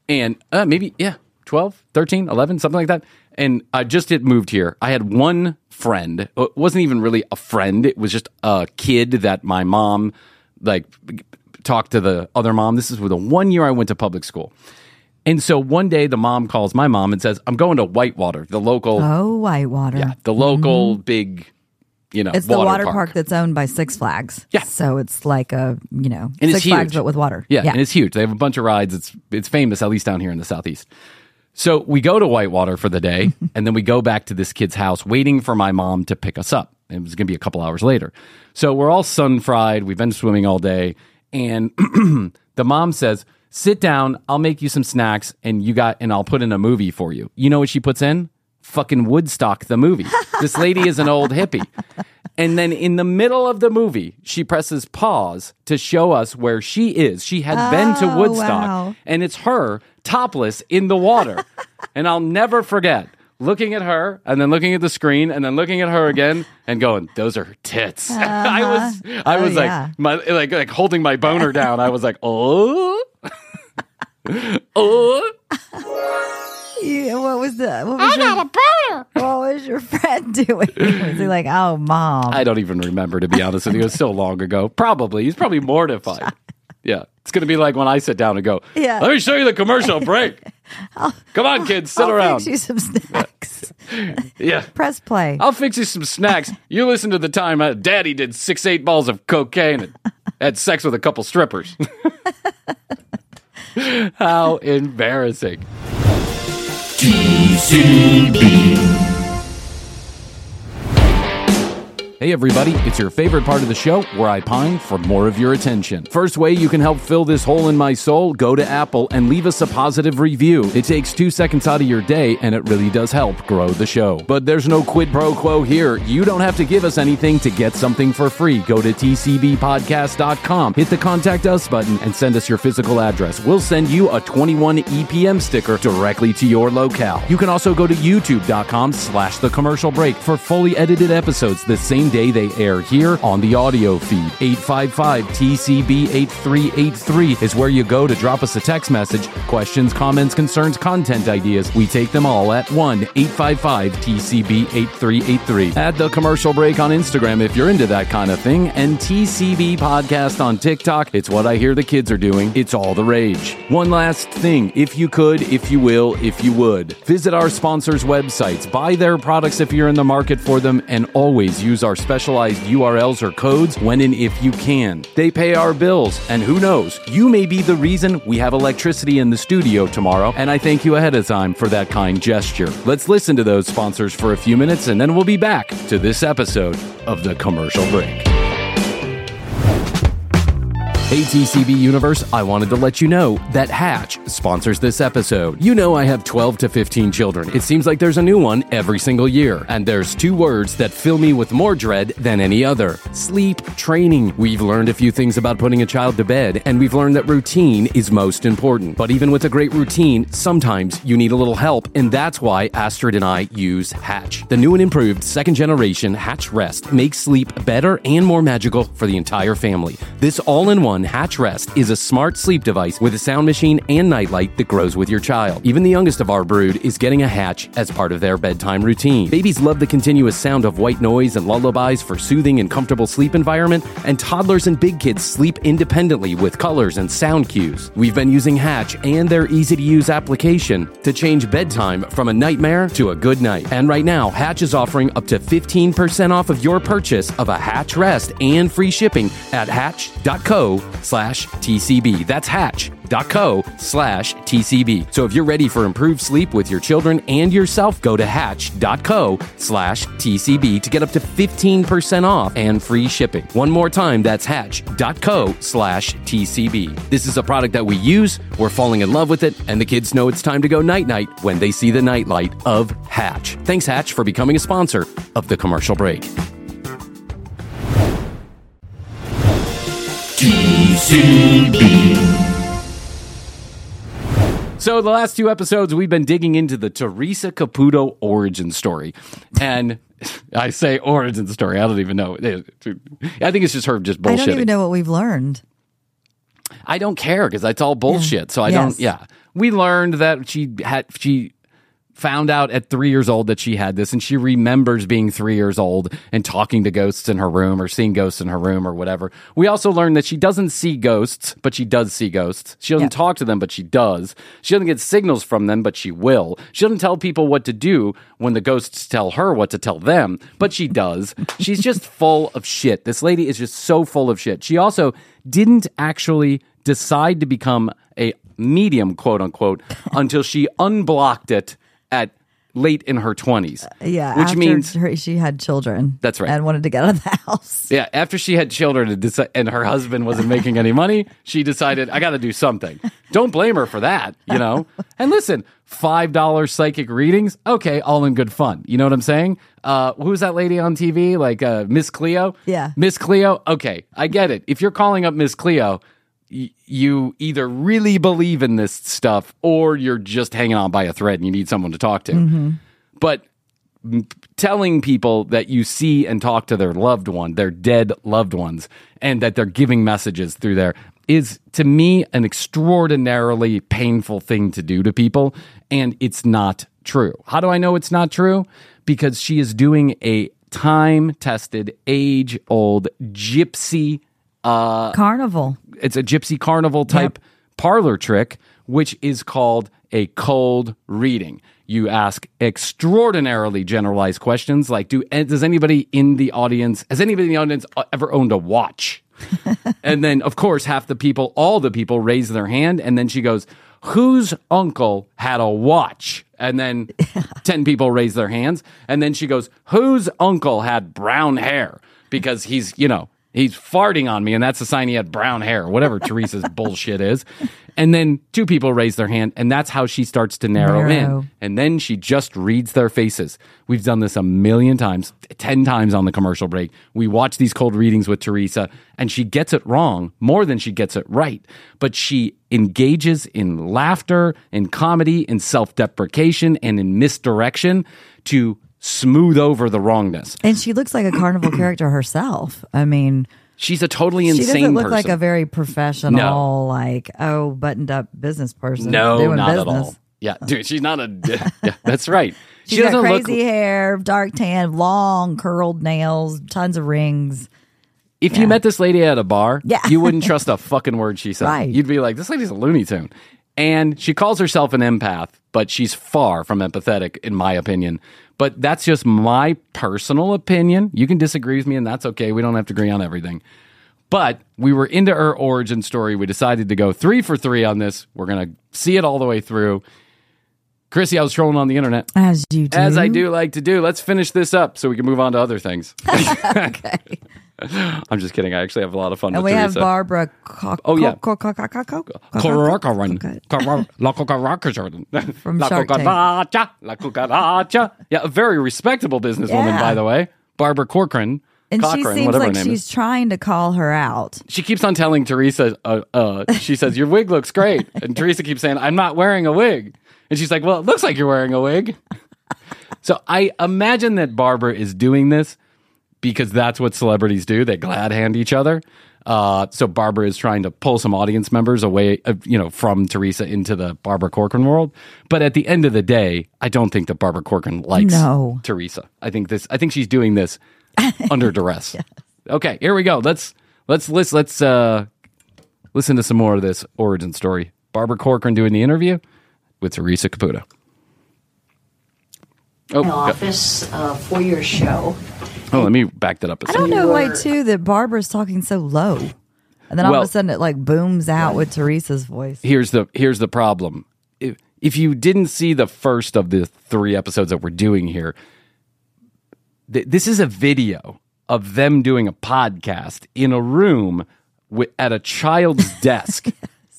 And uh, maybe, yeah, twelve, thirteen, eleven, something like that. And I just had moved here. I had one friend. It wasn't even really a friend. It was just a kid that my mom, like, talked to the other mom. This is the one year I went to public school. And so one day the mom calls my mom and says, I'm going to Whitewater, the local. Oh, Whitewater. Yeah, the local mm-hmm. big, you know, it's water the water park. park that's owned by Six Flags. Yeah. So it's like a, you know, and Six it's huge. Flags, but with water. Yeah, yeah, and it's huge. They have a bunch of rides. It's it's famous, at least down here in the Southeast. So we go to Whitewater for the day, and then we go back to this kid's house, waiting for my mom to pick us up. It was going to be a couple hours later. So we're all sun-fried. We've been swimming all day. And the mom says, sit down. I'll make you some snacks, and you got, and I'll put in a movie for you. You know what she puts in? Fucking Woodstock, the movie. This lady is an old hippie. And then in the middle of the movie, she presses pause to show us where she is. She had oh, been to Woodstock, wow. and it's her topless in the water. And I'll never forget looking at her, and then looking at the screen, and then looking at her again, and going, "Those are her tits." Uh-huh. I was, I oh, was like, yeah. my, like, like holding my boner down. I was like, "Oh, oh." Yeah, what was the? What was I your, got a boner. What was your friend doing? Was he like, "Oh, mom"? I don't even remember, to be honest with you. It was so long ago. Probably he's probably mortified. Yeah, it's going to be like when I sit down and go, yeah. let me show you the commercial break. Come on, kids, sit I'll around. I'll fix you some snacks. Yeah. yeah. Press play. I'll fix you some snacks. You listen to the time uh, Daddy did six, eight balls of cocaine and had sex with a couple strippers. How embarrassing. T C B. Hey everybody, it's your favorite part of the show where I pine for more of your attention. First way you can help fill this hole in my soul, go to Apple and leave us a positive review. It takes two seconds out of your day and it really does help grow the show. But there's no quid pro quo here. You don't have to give us anything to get something for free. Go to T C B podcast dot com, hit the contact us button and send us your physical address. We'll send you a twenty-one E P M sticker directly to your locale. You can also go to youtube dot com slash the commercial break for fully edited episodes the same day they air here on the audio feed. eight five five T C B eight three eight three is where you go to drop us a text message. Questions, comments, concerns, content ideas. We take them all at one eight five five T C B eight three eight three. At The Commercial Break on Instagram if you're into that kind of thing, and T C B Podcast on TikTok. It's what I hear the kids are doing. It's all the rage. One last thing. If you could, if you will, if you would, visit our sponsors' websites. Buy their products if you're in the market for them, and always use our specialized U R Ls or codes when and if you can. They pay our bills, and who knows, you may be the reason we have electricity in the studio tomorrow, and I thank you ahead of time for that kind gesture. Let's listen to those sponsors for a few minutes, and then we'll be back to this episode of The Commercial Break. Hey T C B Universe, I wanted to let you know that Hatch sponsors this episode. You know I have twelve to fifteen children. It seems like there's a new one every single year. And there's two words that fill me with more dread than any other. Sleep training. We've learned a few things about putting a child to bed, and we've learned that routine is most important. But even with a great routine, sometimes you need a little help, and that's why Astrid and I use Hatch. The new and improved second generation Hatch Rest makes sleep better and more magical for the entire family. This all-in-one Hatch Rest is a smart sleep device with a sound machine and nightlight that grows with your child. Even the youngest of our brood is getting a Hatch as part of their bedtime routine. Babies love the continuous sound of white noise and lullabies for soothing and comfortable sleep environment, and toddlers and big kids sleep independently with colors and sound cues. We've been using Hatch and their easy-to-use application to change bedtime from a nightmare to a good night. And right now, Hatch is offering up to fifteen percent off of your purchase of a Hatch Rest and free shipping at hatch dot co. slash TCB. That's hatch.co slash TCB. So if you're ready for improved sleep with your children and yourself, go to hatch.co slash TCB to get up to fifteen percent off and free shipping. One more time, that's hatch.co slash TCB. This is a product that we use, we're falling in love with it, and the kids know it's time to go night-night when they see the nightlight of Hatch. Thanks, Hatch, for becoming a sponsor of The Commercial Break. So the last two episodes, we've been digging into the Teresa Caputo origin story. And I say origin story. I don't even know. I think it's just her just bullshitting. I don't even know what we've learned. I don't care because it's all bullshit. Yeah. So I yes. don't. Yeah. We learned that she had she found out at three years old that she had this, and she remembers being three years old and talking to ghosts in her room or seeing ghosts in her room or whatever. We also learned that she doesn't see ghosts, but she does see ghosts. She doesn't yep. talk to them, but she does. She doesn't get signals from them, but she will. She doesn't tell people what to do when the ghosts tell her what to tell them, but she does. She's just full of shit. This lady is just so full of shit. She also didn't actually decide to become a medium, quote unquote, until she unblocked it at late in her twenties. Uh, yeah. Which after means her, she had children. That's right. And wanted to get out of the house. Yeah. After she had children and, deci- and her husband wasn't making any money, she decided, I got to do something. Don't blame her for that, you know? And listen, five dollars psychic readings. Okay. All in good fun. You know what I'm saying? Uh, who's that lady on T V? Like uh, Miss Cleo? Yeah. Miss Cleo? Okay. I get it. If you're calling up Miss Cleo, you either really believe in this stuff or you're just hanging on by a thread and you need someone to talk to. Mm-hmm. But telling people that you see and talk to their loved one, their dead loved ones, and that they're giving messages through there is, to me, an extraordinarily painful thing to do to people. And it's not true. How do I know it's not true? Because she is doing a time-tested, age-old gypsy Uh, carnival. It's a gypsy carnival type yep. parlor trick, which is called a cold reading. You ask extraordinarily generalized questions like, "Do does anybody in the audience, has anybody in the audience ever owned a watch?" And then, of course, half the people, all the people raise their hand. And then she goes, "Whose uncle had a watch?" And then ten people raise their hands. And then she goes, "Whose uncle had brown hair?" Because he's, you know, he's farting on me, and that's a sign he had brown hair, whatever Teresa's bullshit is. And then two people raise their hand, and that's how she starts to narrow, narrow in. And then she just reads their faces. We've done this a million times, ten times on The Commercial Break. We watch these cold readings with Teresa, and she gets it wrong more than she gets it right. But she engages in laughter, in comedy, in self-deprecation, and in misdirection to smooth over the wrongness. And she looks like a carnival character herself. I mean, she's a totally insane person. She doesn't look person. like a very professional, no. like, oh, buttoned-up business person. No, doing not business. at all. Yeah, dude, she's not a... Yeah, that's right. She's she got crazy look, hair, dark tan, long, curled nails, tons of rings. If yeah. you met this lady at a bar, yeah. you wouldn't trust a fucking word she said. Right. You'd be like, this lady's a Looney Tune. And she calls herself an empath, but she's far from empathetic, in my opinion. But that's just my personal opinion. You can disagree with me, and that's okay. We don't have to agree on everything. But we were into her origin story. We decided to go three for three on this. We're going to see it all the way through. Krissy, I was trolling on the internet. As you do. As I do like to do. Let's finish this up so we can move on to other things. Okay. I'm just kidding. I actually have a lot of fun. And with we Teresa. have Barbara. Co- oh yeah, Corcoran. La Corcoran from Shark Tank. La Cucaracha. Yeah, a very respectable businesswoman, by the way, Barbara Corcoran. And Cochran, she seems like she's is. trying to call her out. She keeps on telling Teresa, uh, uh, she says, your wig looks great. And Teresa keeps saying, I'm not wearing a wig. And she's like, well, it looks like you're wearing a wig. So I imagine that Barbara is doing this because that's what celebrities do. They glad hand each other. Uh, so Barbara is trying to pull some audience members away, uh, you know, from Teresa into the Barbara Corcoran world. But at the end of the day, I don't think that Barbara Corcoran likes no. Teresa. I think this. I think she's doing this under duress. Yes. Okay, here we go. Let's let's let's let's uh, listen to some more of this origin story. Barbara Corcoran doing the interview with Teresa Caputo. Oh, an office uh, for your show. Oh, let me back that up a second. I don't know why, too, that Barbara's talking so low. And then all well, of a sudden it like booms out right. with Teresa's voice. Here's the here's the problem. If, if you didn't see the first of the three episodes that we're doing here, th- this is a video of them doing a podcast in a room with, at a child's desk. Yes.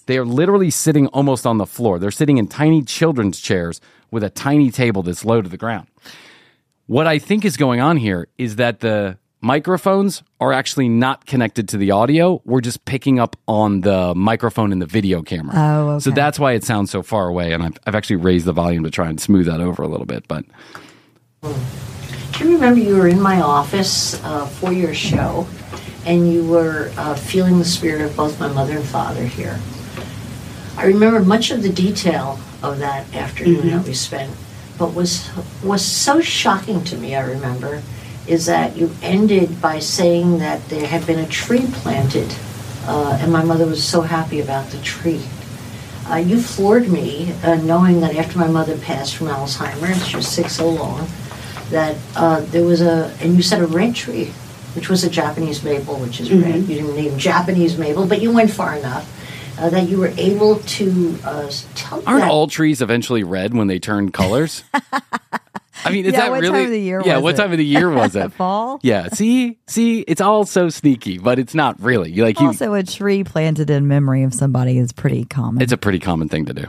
They are literally sitting almost on the floor. They're sitting in tiny children's chairs with a tiny table that's low to the ground. What I think is going on here is that the microphones are actually not connected to the audio. We're just picking up on the microphone and the video camera. Oh, okay. So that's why it sounds so far away. And I've, I've actually raised the volume to try and smooth that over a little bit. But do you remember you were in my office uh, for your show, and you were uh, feeling the spirit of both my mother and father here? I remember much of the detail of that afternoon mm-hmm. that we spent. But was was so shocking to me, I remember, is that you ended by saying that there had been a tree planted, uh, and my mother was so happy about the tree. Uh, you floored me, uh, knowing that after my mother passed from Alzheimer's, she was sick so long, that uh, there was a, and you said a red tree, which was a Japanese maple, which is mm-hmm. red. You didn't name Japanese maple, but you went far enough. Uh, that you were able to uh, tell Aren't that. all trees eventually red when they turn colors? I mean, is yeah, that what really? Time of the year yeah, was what it? time of the year was it? Fall? Yeah, see? See? It's all so sneaky, but it's not really. Like you, also, a tree planted in memory of somebody is pretty common. It's a pretty common thing to do.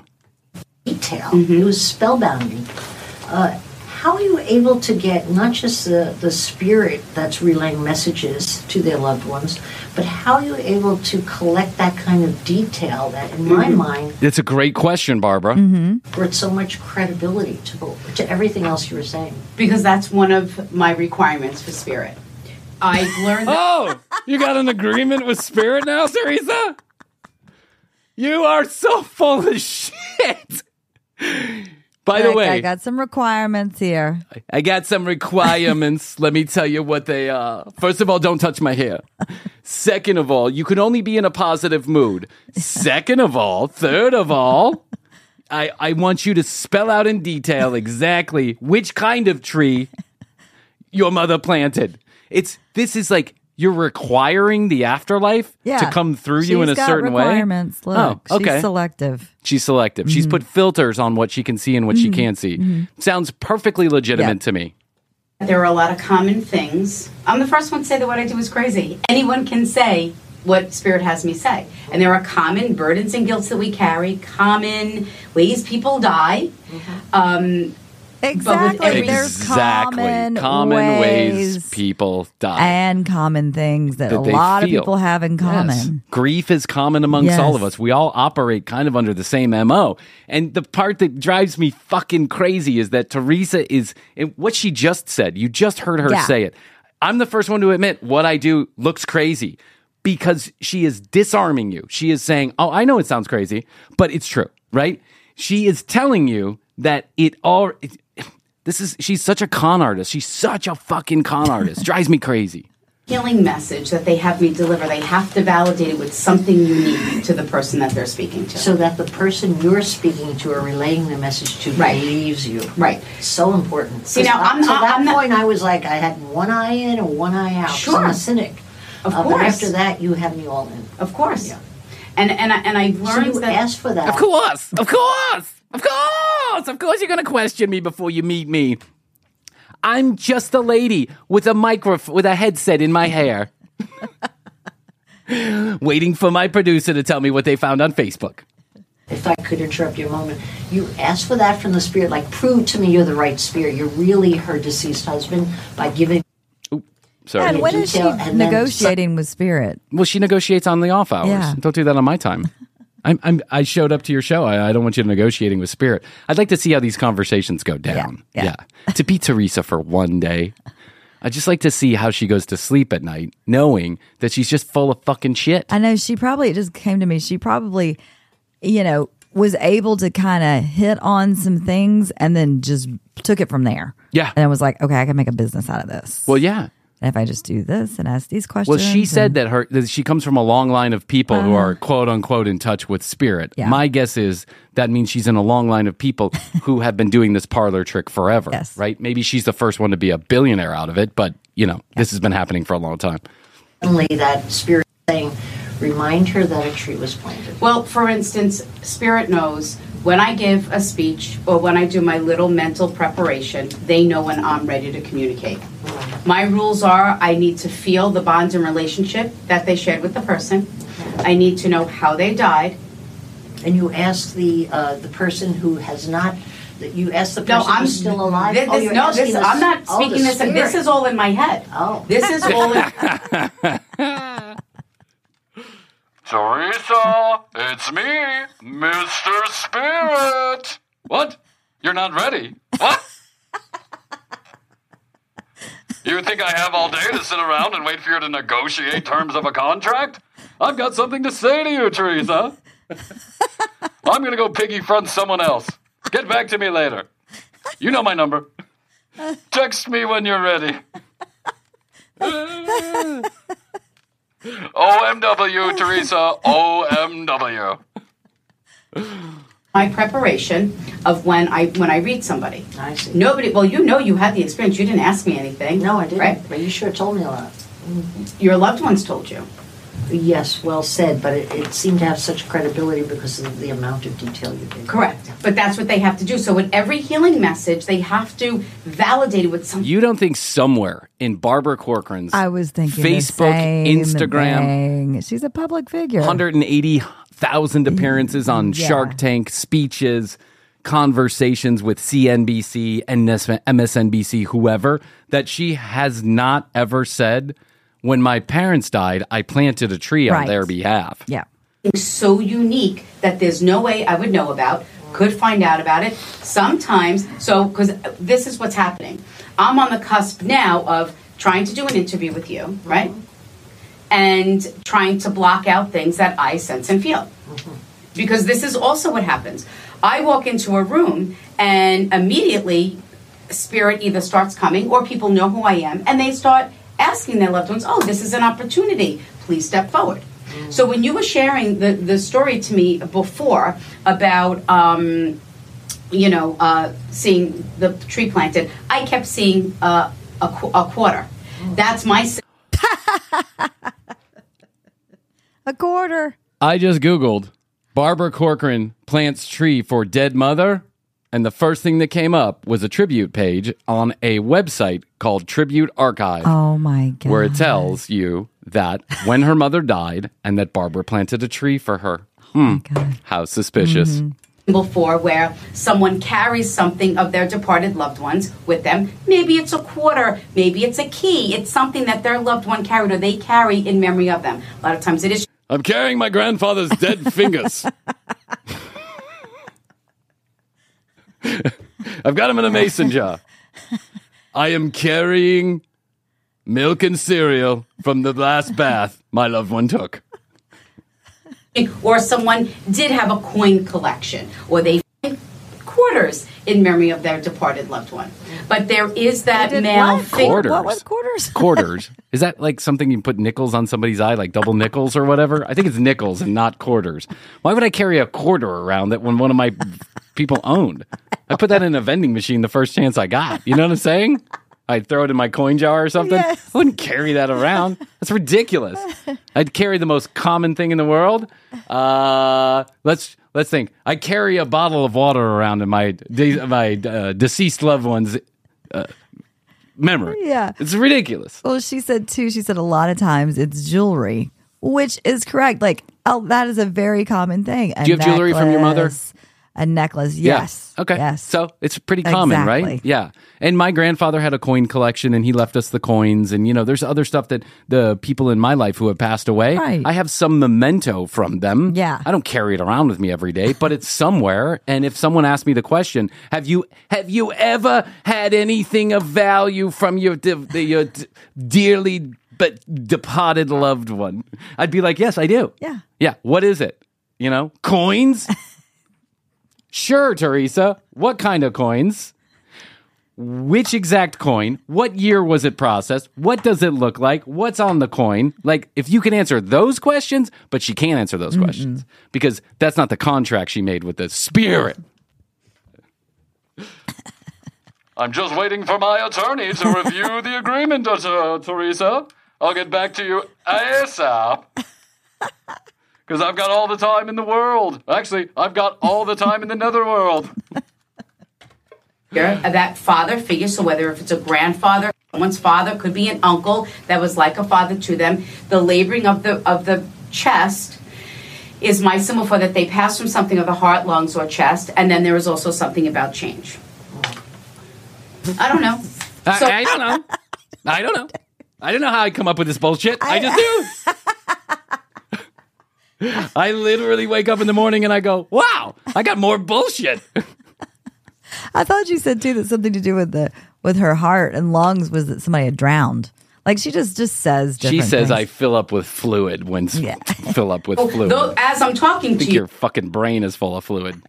Detail. Mm-hmm. It was spellbinding. Uh, how are you able to get not just the, the spirit that's relaying messages to their loved ones, but how are you able to collect that kind of detail that, in my mm-hmm. mind... That's a great question, Barbara. Mm-hmm. Brought so much credibility to, to everything else you were saying. Because that's one of my requirements for spirit. I've learned that... Oh! You got an agreement with spirit now, Teresa? You are so full of shit! By Rick, the way, I got some requirements here. I got some requirements. Let me tell you what they are. First of all, don't touch my hair. Second of all, you can only be in a positive mood. Second of all, third of all, I, I want you to spell out in detail exactly which kind of tree your mother planted. It's this is like you're requiring the afterlife yeah. to come through She's you in a got certain requirements. way. Look, oh, okay. She's selective. She's selective. Mm-hmm. She's put filters on what she can see and what mm-hmm. she can't see. Mm-hmm. Sounds perfectly legitimate yeah. to me. There are a lot of common things. I'm the first one to say that what I do is crazy. Anyone can say what spirit has me say. And there are common burdens and guilts that we carry, common ways people die. Mm-hmm. Um Exactly. There's exactly. common, common ways, ways people die. And common things that, that a lot feel. of people have in common. Yes. Grief is common amongst yes. all of us. We all operate kind of under the same M O. And the part that drives me fucking crazy is that Teresa is, what she just said, you just heard her yeah. say it. I'm the first one to admit what I do looks crazy because she is disarming you. She is saying, oh, I know it sounds crazy, but it's true, right? She is telling you that it all... It, This is, she's such a con artist. She's such a fucking con artist. Drives me crazy. Healing message that they have me deliver. They have to validate it with something unique to the person that they're speaking to. So that the person you're speaking to or relaying the message to right. believes you. Right. So important. See, now, I'm, I'm, at that I'm point, not, I was like, I had one eye in and one eye out. Sure. I'm a cynic. Of uh, course. But after that, you had me all in. Of course. Yeah. And, and, I, and I learned so that... asked for that. Of course. Of course. Of course, of course you're going to question me before you meet me. I'm just a lady with a micro, with a headset in my hair. Waiting for my producer to tell me what they found on Facebook. If I could interrupt you a moment, you asked for that from the spirit, like, prove to me you're the right spirit. You're really her deceased husband by giving... Ooh, sorry. And what is she and negotiating then... with spirit? Well, she negotiates on the off hours. Yeah. Don't do that on my time. I'm, I'm, I showed up to your show. I, I don't want you negotiating with spirit. I'd like to see how these conversations go down. Yeah. yeah. yeah. To be Teresa for one day. I'd just like to see how she goes to sleep at night, knowing that she's just full of fucking shit. I know. She probably, it just came to me, she probably... you know, was able to kind of hit on some things and then just took it from there. Yeah. And I was like, okay, I can make a business out of this. Well, yeah. And if I just do this and ask these questions. Well, she and... said that her that she comes from a long line of people uh, who are, quote unquote, in touch with spirit. Yeah. My guess is that means she's in a long line of people who have been doing this parlor trick forever. Yes. Right? Maybe she's the first one to be a billionaire out of it, but, you know, yeah. this has been happening for a long time. Only that spirit thing. Remind her that a tree was planted. Well, for instance, Spirit knows when I give a speech or when I do my little mental preparation, they know when I'm ready to communicate. My rules are I need to feel the bonds and relationship that they shared with the person. I need to know how they died. And you ask the uh, the person who has not... You asked the person no, I'm, who's still alive? This, oh, you're no, this, the, I'm not speaking this. And this is all in my head. Oh. This is all in... Teresa, it's me, Mister Spirit. What? You're not ready? What? You think I have all day to sit around and wait for you to negotiate terms of a contract? I've got something to say to you, Teresa. I'm going to go piggy front someone else. Get back to me later. You know my number. Text me when you're ready. O M W, Teresa, O M W. My preparation of when I when I read somebody. I see. Nobody, well, you know you had the experience. You didn't ask me anything. No, I didn't. Right? But you sure told me a lot. Mm-hmm. Your loved ones told you. Yes, well said, but it, it seemed to have such credibility because of the amount of detail you gave. Correct. But that's what they have to do. So in every healing message, they have to validate it with something. You don't think somewhere in Barbara Corcoran's I was thinking Facebook, Instagram. Thing. She's a public figure. one hundred eighty thousand appearances on yeah. Shark Tank, speeches, conversations with C N B C and M S N B C, whoever, that she has not ever said... When my parents died, I planted a tree right. on their behalf. Yeah. It's so unique that there's no way I would know about, could find out about it sometimes. So, because this is what's happening. I'm on the cusp now of trying to do an interview with you, right? Mm-hmm. And trying to block out things that I sense and feel. Mm-hmm. Because this is also what happens. I walk into a room and immediately spirit either starts coming or people know who I am and they start... asking their loved ones, oh, this is an opportunity. Please step forward. Mm. So when you were sharing the, the story to me before about, um, you know, uh, seeing the tree planted, I kept seeing uh, a, qu- a quarter. Mm. That's my... Si- a quarter. I just Googled, Barbara Corcoran plants tree for dead mother, and the first thing that came up was a tribute page on a website called Tribute Archive. Oh, my God. Where it tells you that when her mother died and that Barbara planted a tree for her. Oh, my hmm. God. How suspicious. Mm-hmm. Before, where someone carries something of their departed loved ones with them. Maybe it's a quarter. Maybe it's a key. It's something that their loved one carried or they carry in memory of them. A lot of times it is. I'm carrying my grandfather's dead fingers. I've got him in a mason jar. I am carrying milk and cereal from the last bath my loved one took. Or someone did have a coin collection, or they f- quarters in memory of their departed loved one. But there is that male thing. Quarters. What was quarters? Quarters. Is that like something you put nickels on somebody's eye, like double nickels or whatever? I think it's nickels and not quarters. Why would I carry a quarter around that when one of my... people owned. I put that in a vending machine the first chance I got. You know what I'm saying? I'd throw it in my coin jar or something. Yes. I wouldn't carry that around. That's ridiculous. I'd carry the most common thing in the world. Uh, let's let's think. I carry a bottle of water around in my de- my uh, deceased loved one's uh, memory. Yeah. It's ridiculous. Well, she said, too, she said a lot of times it's jewelry, which is correct. Like, oh, that is a very common thing. A Do you have necklace, jewelry from your mother? A necklace, yes. Yeah. Okay. Yes. So it's pretty common, exactly. right? Yeah. And my grandfather had a coin collection, and he left us the coins. And, you know, there's other stuff that the people in my life who have passed away, right. I have some memento from them. Yeah. I don't carry it around with me every day, but it's somewhere. And if someone asked me the question, have you have you ever had anything of value from your your dearly but departed loved one? I'd be like, yes, I do. Yeah. Yeah. What is it? You know, coins? Sure, Teresa. What kind of coins? Which exact coin? What year was it processed? What does it look like? What's on the coin? Like, if you can answer those questions, but she can't answer those Mm-mm. questions because that's not the contract she made with the spirit. I'm just waiting for my attorney to review the agreement, uh, Teresa. I'll get back to you ASAP. Because I've got all the time in the world. Actually, I've got all the time in the netherworld. That father figure, so whether if it's a grandfather, someone's father, could be an uncle that was like a father to them. The laboring of the of the chest is my symbol for that they pass from something of the heart, lungs, or chest. And then there is also something about change. I don't know. I, so- I don't know. I don't know. I don't know how I come up with this bullshit. I, I just do. I literally wake up in the morning and I go, wow, I got more bullshit. I thought you said, too, that something to do with the with her heart and lungs was that somebody had drowned. Like, she just, just says different She says, things. I fill up with fluid when yeah. fill up with oh, fluid. Though, as I'm talking to you. I think your fucking brain is full of fluid.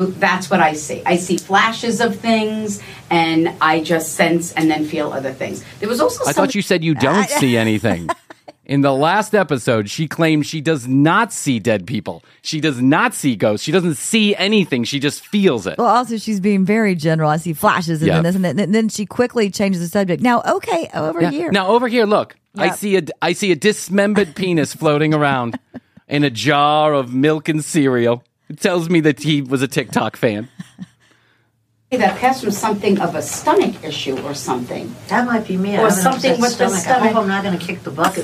That's what I see. I see flashes of things, and I just sense and then feel other things. There was also I somebody- thought you said you don't see anything. In the last episode, she claimed she does not see dead people. She does not see ghosts. She doesn't see anything. She just feels it. Well, also, she's being very general. I see flashes and yep. then this and, that. And then she quickly changes the subject. Now, okay, over yeah. here. Now, over here, look. Yep. I see a, I see a dismembered penis floating around in a jar of milk and cereal. It tells me that he was a TikTok fan. That passed from something of a stomach issue or something. That might be me. Or something with stomach. the stomach. I hope I'm not going to kick the bucket.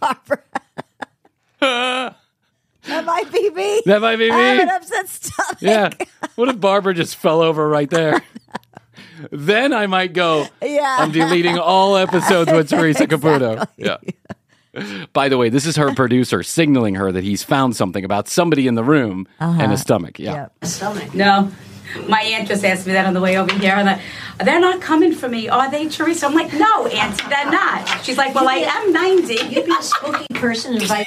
Barbara. That might be me. That might be me. I have an upset stomach. Yeah. What if Barbara just fell over right there? Then I might go, yeah. I'm deleting all episodes with Teresa exactly. Caputo. Yeah. By the way, this is her producer signaling her that he's found something about somebody in the room uh-huh. and a stomach. Yeah, yep. a stomach. No, my aunt just asked me that on the way over here, and I, they're not coming for me, are they, Teresa? I'm like, no, Auntie, they're not. She's like, well, you I be, am ninety. You'd be a spooky person. Invite-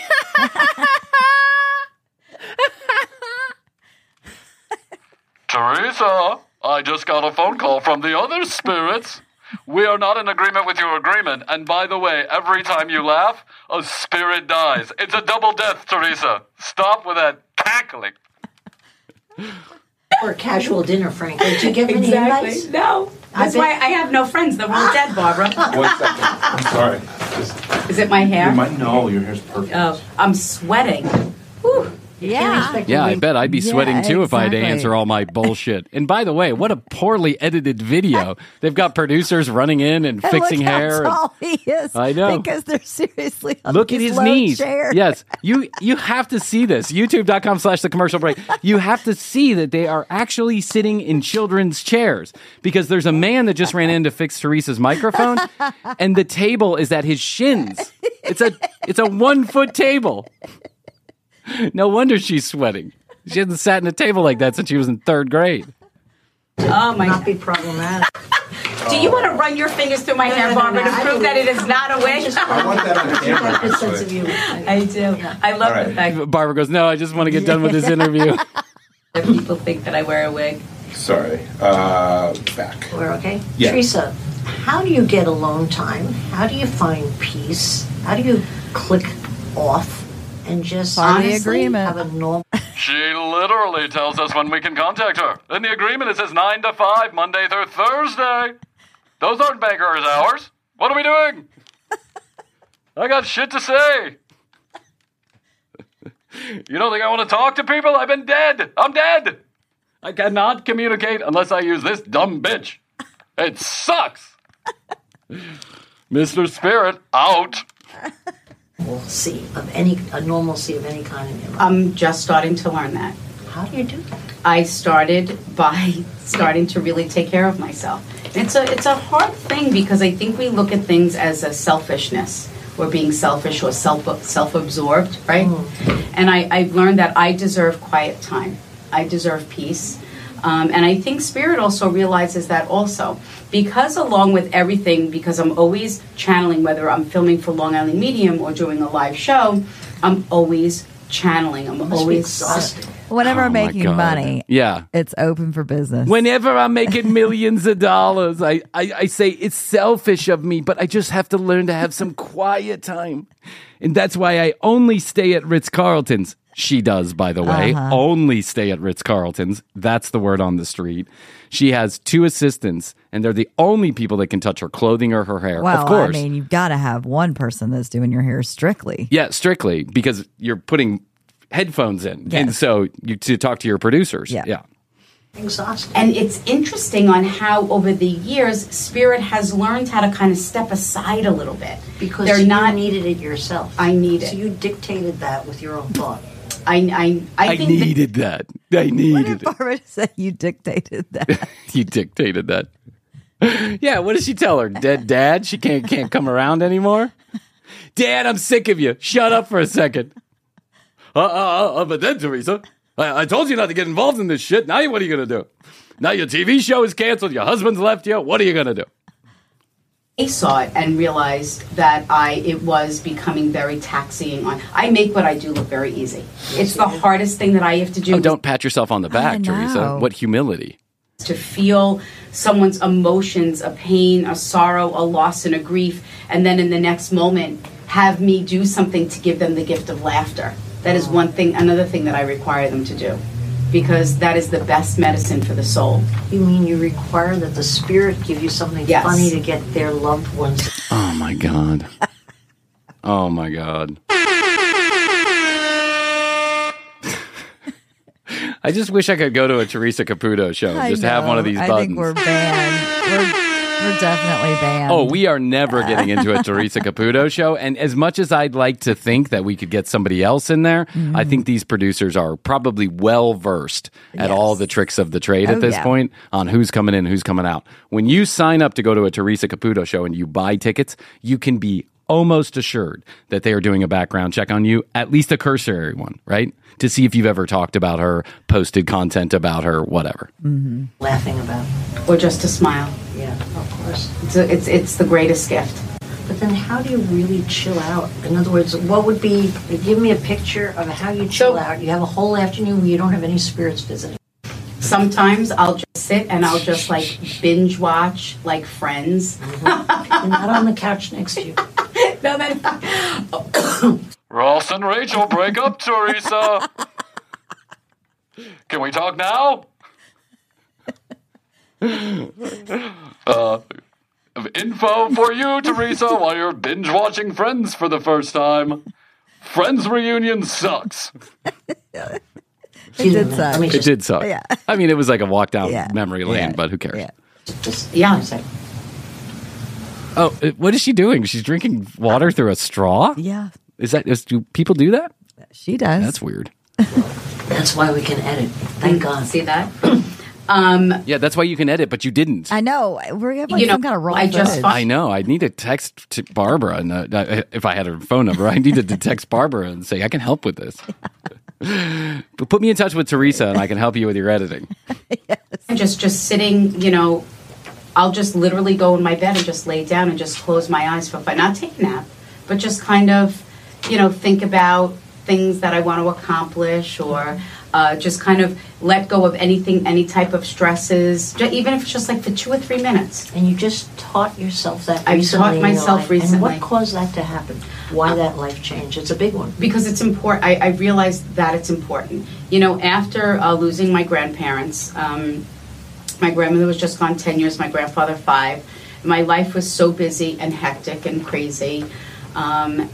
Teresa, I just got a phone call from the other spirits. We are not in agreement with your agreement. And by the way, every time you laugh, a spirit dies. It's a double death, Teresa. Stop with that cackling. Or a casual dinner, Frank. Did you get exactly. any advice? No. That's I why I have no friends. They're all dead, Barbara. One second. I'm sorry. Just, Is it my hair? My, no, your hair's perfect. Oh, I'm sweating. Whew. Yeah, yeah. I bet I'd be sweating yeah, too exactly. if I had to answer all my bullshit. And by the way, what a poorly edited video! They've got producers running in and, and fixing look how hair. Tall and, he is I know because they're seriously on look at his knees. Chairs. Yes, you you have to see this. YouTube dot com slash the commercial break. You have to see that they are actually sitting in children's chairs because there's a man that just ran in to fix Teresa's microphone, and the table is at his shins. It's a it's a one foot table. No wonder she's sweating. She hasn't sat in a table like that since she was in third grade. Oh, my. Not be problematic. Do you want to run your fingers through my no, hair, no, Barbara, no, no, to prove that it is not a wig? I want that on camera. I do. I love right. the fact. Barbara goes, no, I just want to get done with this interview. People think that I wear a wig. Sorry. Uh, back. We're okay? Yeah. Teresa, how do you get alone time? How do you find peace? How do you click off? And just honestly, agreement. Have a normal. She literally tells us when we can contact her. In the agreement, it says nine to five, Monday through Thursday. Those aren't banker's hours. What are we doing? I got shit to say. You don't think I want to talk to people? I've been dead. I'm dead. I cannot communicate unless I use this dumb bitch. It sucks. Mister Spirit, out. We'll see of any a normalcy of any kind in your life. I'm just starting to learn that. How do you do that? I started by starting to really take care of myself. It's a it's a hard thing because I think we look at things as a selfishness or being selfish or self self absorbed, right? Mm. And I I've learned that I deserve quiet time. I deserve peace. Um, and I think Spirit also realizes that also. Because along with everything, because I'm always channeling, whether I'm filming for Long Island Medium or doing a live show, I'm always channeling. I'm must always exhausted. Whenever oh I'm making money, yeah. It's open for business. Whenever I'm making millions of dollars, I, I, I say it's selfish of me, but I just have to learn to have some quiet time. And that's why I only stay at Ritz-Carlton's. She does, by the way, uh-huh. only stay at Ritz-Carlton's. That's the word on the street. She has two assistants, and they're the only people that can touch her clothing or her hair. Well, of course. I mean, you've got to have one person that's doing your hair strictly. Yeah, strictly, because you're putting headphones in, yes. and so you to talk to your producers. Yeah. yeah. Exhausting. And it's interesting on how over the years Spirit has learned how to kind of step aside a little bit. Because they're you not needed it yourself. I need so it. So you dictated that with your own thought. I I I, think I needed that, that. I needed. What did Barbara it. Say? You dictated that. You dictated that. Yeah. What does she tell her? Dead dad. She can't can't come around anymore. Dad, I'm sick of you. Shut up for a second. Uh uh. uh but then Teresa, I, I told you not to get involved in this shit. Now what are you gonna do? Now your T V show is canceled. Your husband's left you. What are you gonna do? I saw it and realized that I it was becoming very taxing on. I make what I do look very easy. It's the hardest thing that I have to do. Oh, don't pat yourself on the back, Teresa. What humility. To feel someone's emotions, a pain, a sorrow, a loss, and a grief, and then in the next moment have me do something to give them the gift of laughter. That is one thing, another thing that I require them to do. Because that is the best medicine for the soul. You mean you require that the spirit give you something yes. funny to get their loved ones? Oh, my God. Oh, my God. I just wish I could go to a Teresa Caputo show and just know. have one of these buttons. I think we're banned. We're, we're definitely banned. Oh, we are never getting into a Teresa Caputo show. And as much as I'd like to think that we could get somebody else in there, mm-hmm. I think these producers are probably well-versed yes. at all the tricks of the trade oh, at this yeah. point on who's coming in, who's coming out. When you sign up to go to a Teresa Caputo show and you buy tickets, you can be almost assured that they are doing a background check on you, at least a cursory one, right? To see if you've ever talked about her, posted content about her, whatever. Mm-hmm. Laughing about it. Or just a smile. Yeah, of course. It's, a, it's, it's the greatest gift. But then how do you really chill out? In other words, what would be, give me a picture of how you chill so, out. You have a whole afternoon where you don't have any spirits visiting. Sometimes I'll just sit and I'll just like binge watch like Friends. Mm-hmm. You're not on the couch next to you. No, then oh. Ross and Rachel break up, Teresa. Can we talk now? Uh, info for you, Teresa, while you're binge watching Friends for the first time. Friends reunion sucks. It did suck. I mean, it did suck. Yeah. I mean, it was like a walk down yeah. memory lane, yeah. but who cares? Yeah. Just, yeah. Oh, what is she doing? She's drinking water through a straw? Yeah. Is that is, do people do that? She does. That's weird. That's why we can edit. Thank God. See that? um, yeah, that's why you can edit, but you didn't. I know. We're having like, some kind of raw I just I know. I need to text to Barbara. And uh, if I had her phone number, I needed to text Barbara and say, I can help with this. But put me in touch with Teresa and I can help you with your editing. Yes. I'm just, just sitting, you know, I'll just literally go in my bed and just lay down and just close my eyes for a fight. Not take a nap, but just kind of, you know, think about things that I want to accomplish or uh, just kind of let go of anything, any type of stresses, even if it's just like for two or three minutes. And you just taught yourself that I recently. I taught myself life. recently. And what caused that to happen? Why um, that life change? It's a big one. Because it's important. I, I realized that it's important. You know, after uh, losing my grandparents, um, my grandmother was just gone ten years, my grandfather five. My life was so busy and hectic and crazy. Um,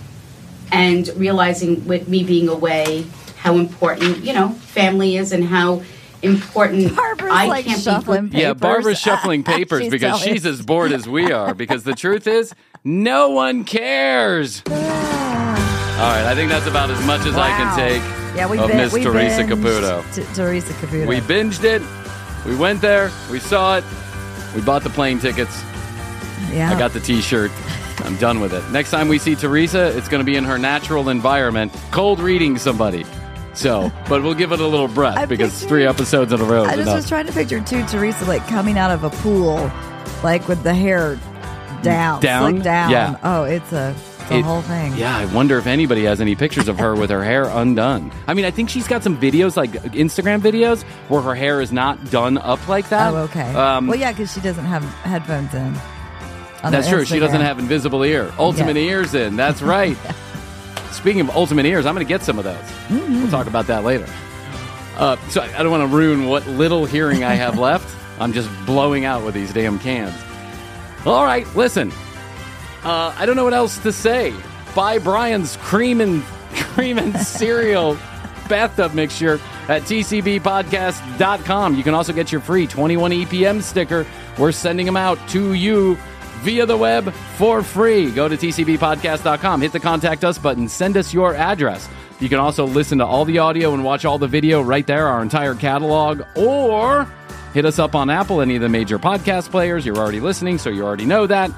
and realizing with me being away how important, you know, family is and how important. Barbara's I like can't shuffling be- papers. Yeah, Barbara's shuffling papers she's because telling. she's as bored as we are. Because the truth is, no one cares. All right, I think that's about as much as wow. I can take yeah, we of bin- Miss we Teresa Caputo. T- Teresa Caputo. We binged it. We went there. We saw it. We bought the plane tickets. Yeah. I got the T-shirt. I'm done with it. Next time we see Teresa, it's going to be in her natural environment, cold reading somebody. So, but we'll give it a little breath I because pictured, three episodes in a row is I just enough. was trying to picture, too, Teresa, like, coming out of a pool, like, with the hair down. Down? Slicked down. Yeah. Oh, it's a, it's a it, whole thing. Yeah, I wonder if anybody has any pictures of her with her hair undone. I mean, I think she's got some videos, like Instagram videos, where her hair is not done up like that. Oh, okay. Um, well, yeah, because she doesn't have headphones in. That's true. Instagram. She doesn't have invisible ear. Ultimate yeah. ears in. That's right. yeah. Speaking of ultimate ears, I'm going to get some of those. Mm-hmm. We'll talk about that later. Uh, so I, I don't want to ruin what little hearing I have left. I'm just blowing out with these damn cans. All right, listen. Uh, I don't know what else to say. Buy Brian's cream and cream and cereal bathtub mixture at T C B podcast dot com. You can also get your free twenty-one E P M sticker. We're sending them out to you via the web for free. Go to T C B podcast dot com, hit the contact us button, send us your address. You can also listen to all the audio and watch all the video right there, our entire catalog, or hit us up on Apple, any of the major podcast players. You're already listening, so you already know that.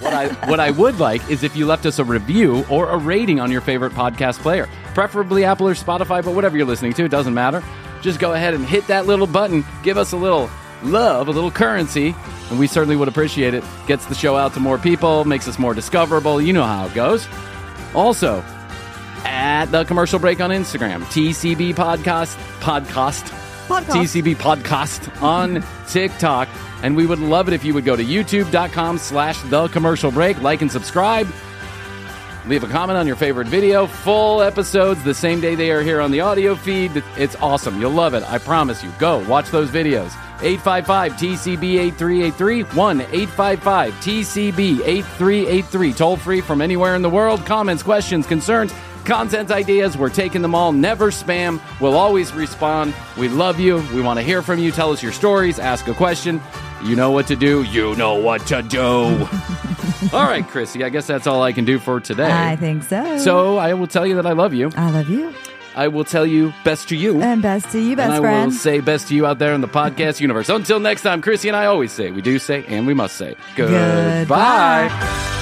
What I what I would like is if you left us a review or a rating on your favorite podcast player, preferably Apple or Spotify, but whatever you're listening to, it doesn't matter. Just go ahead and hit that little button, give us a little love, a little currency, and we certainly would appreciate it. Gets the show out to more people, makes us more discoverable. You know how it goes. Also, at The Commercial Break on Instagram, T C B Podcast, Podcast, podcast. T C B Podcast on TikTok. And we would love it if you would go to youtube.com slash The Commercial Break, like and subscribe, leave a comment on your favorite video, full episodes the same day they are here on the audio feed. It's awesome. You'll love it. I promise you. Go watch those videos. eight five five T C B eight three eight three, one eight five five T C B eight three eight three, toll free from anywhere in the world. Comments, questions, concerns, content ideas, we're taking them all. Never spam. We'll always respond. We love you. We want to hear from you. Tell us your stories. Ask a question. You know what to do. You know what to do. All right, Krissy, I guess that's all I can do for today. I think so. So I will tell you that I love you. I love you. I will tell you best to you. And best to you, best friend. And I friend. will say best to you out there in the podcast universe. Until next time, Krissy and I always say, we do say, and we must say, goodbye. Goodbye.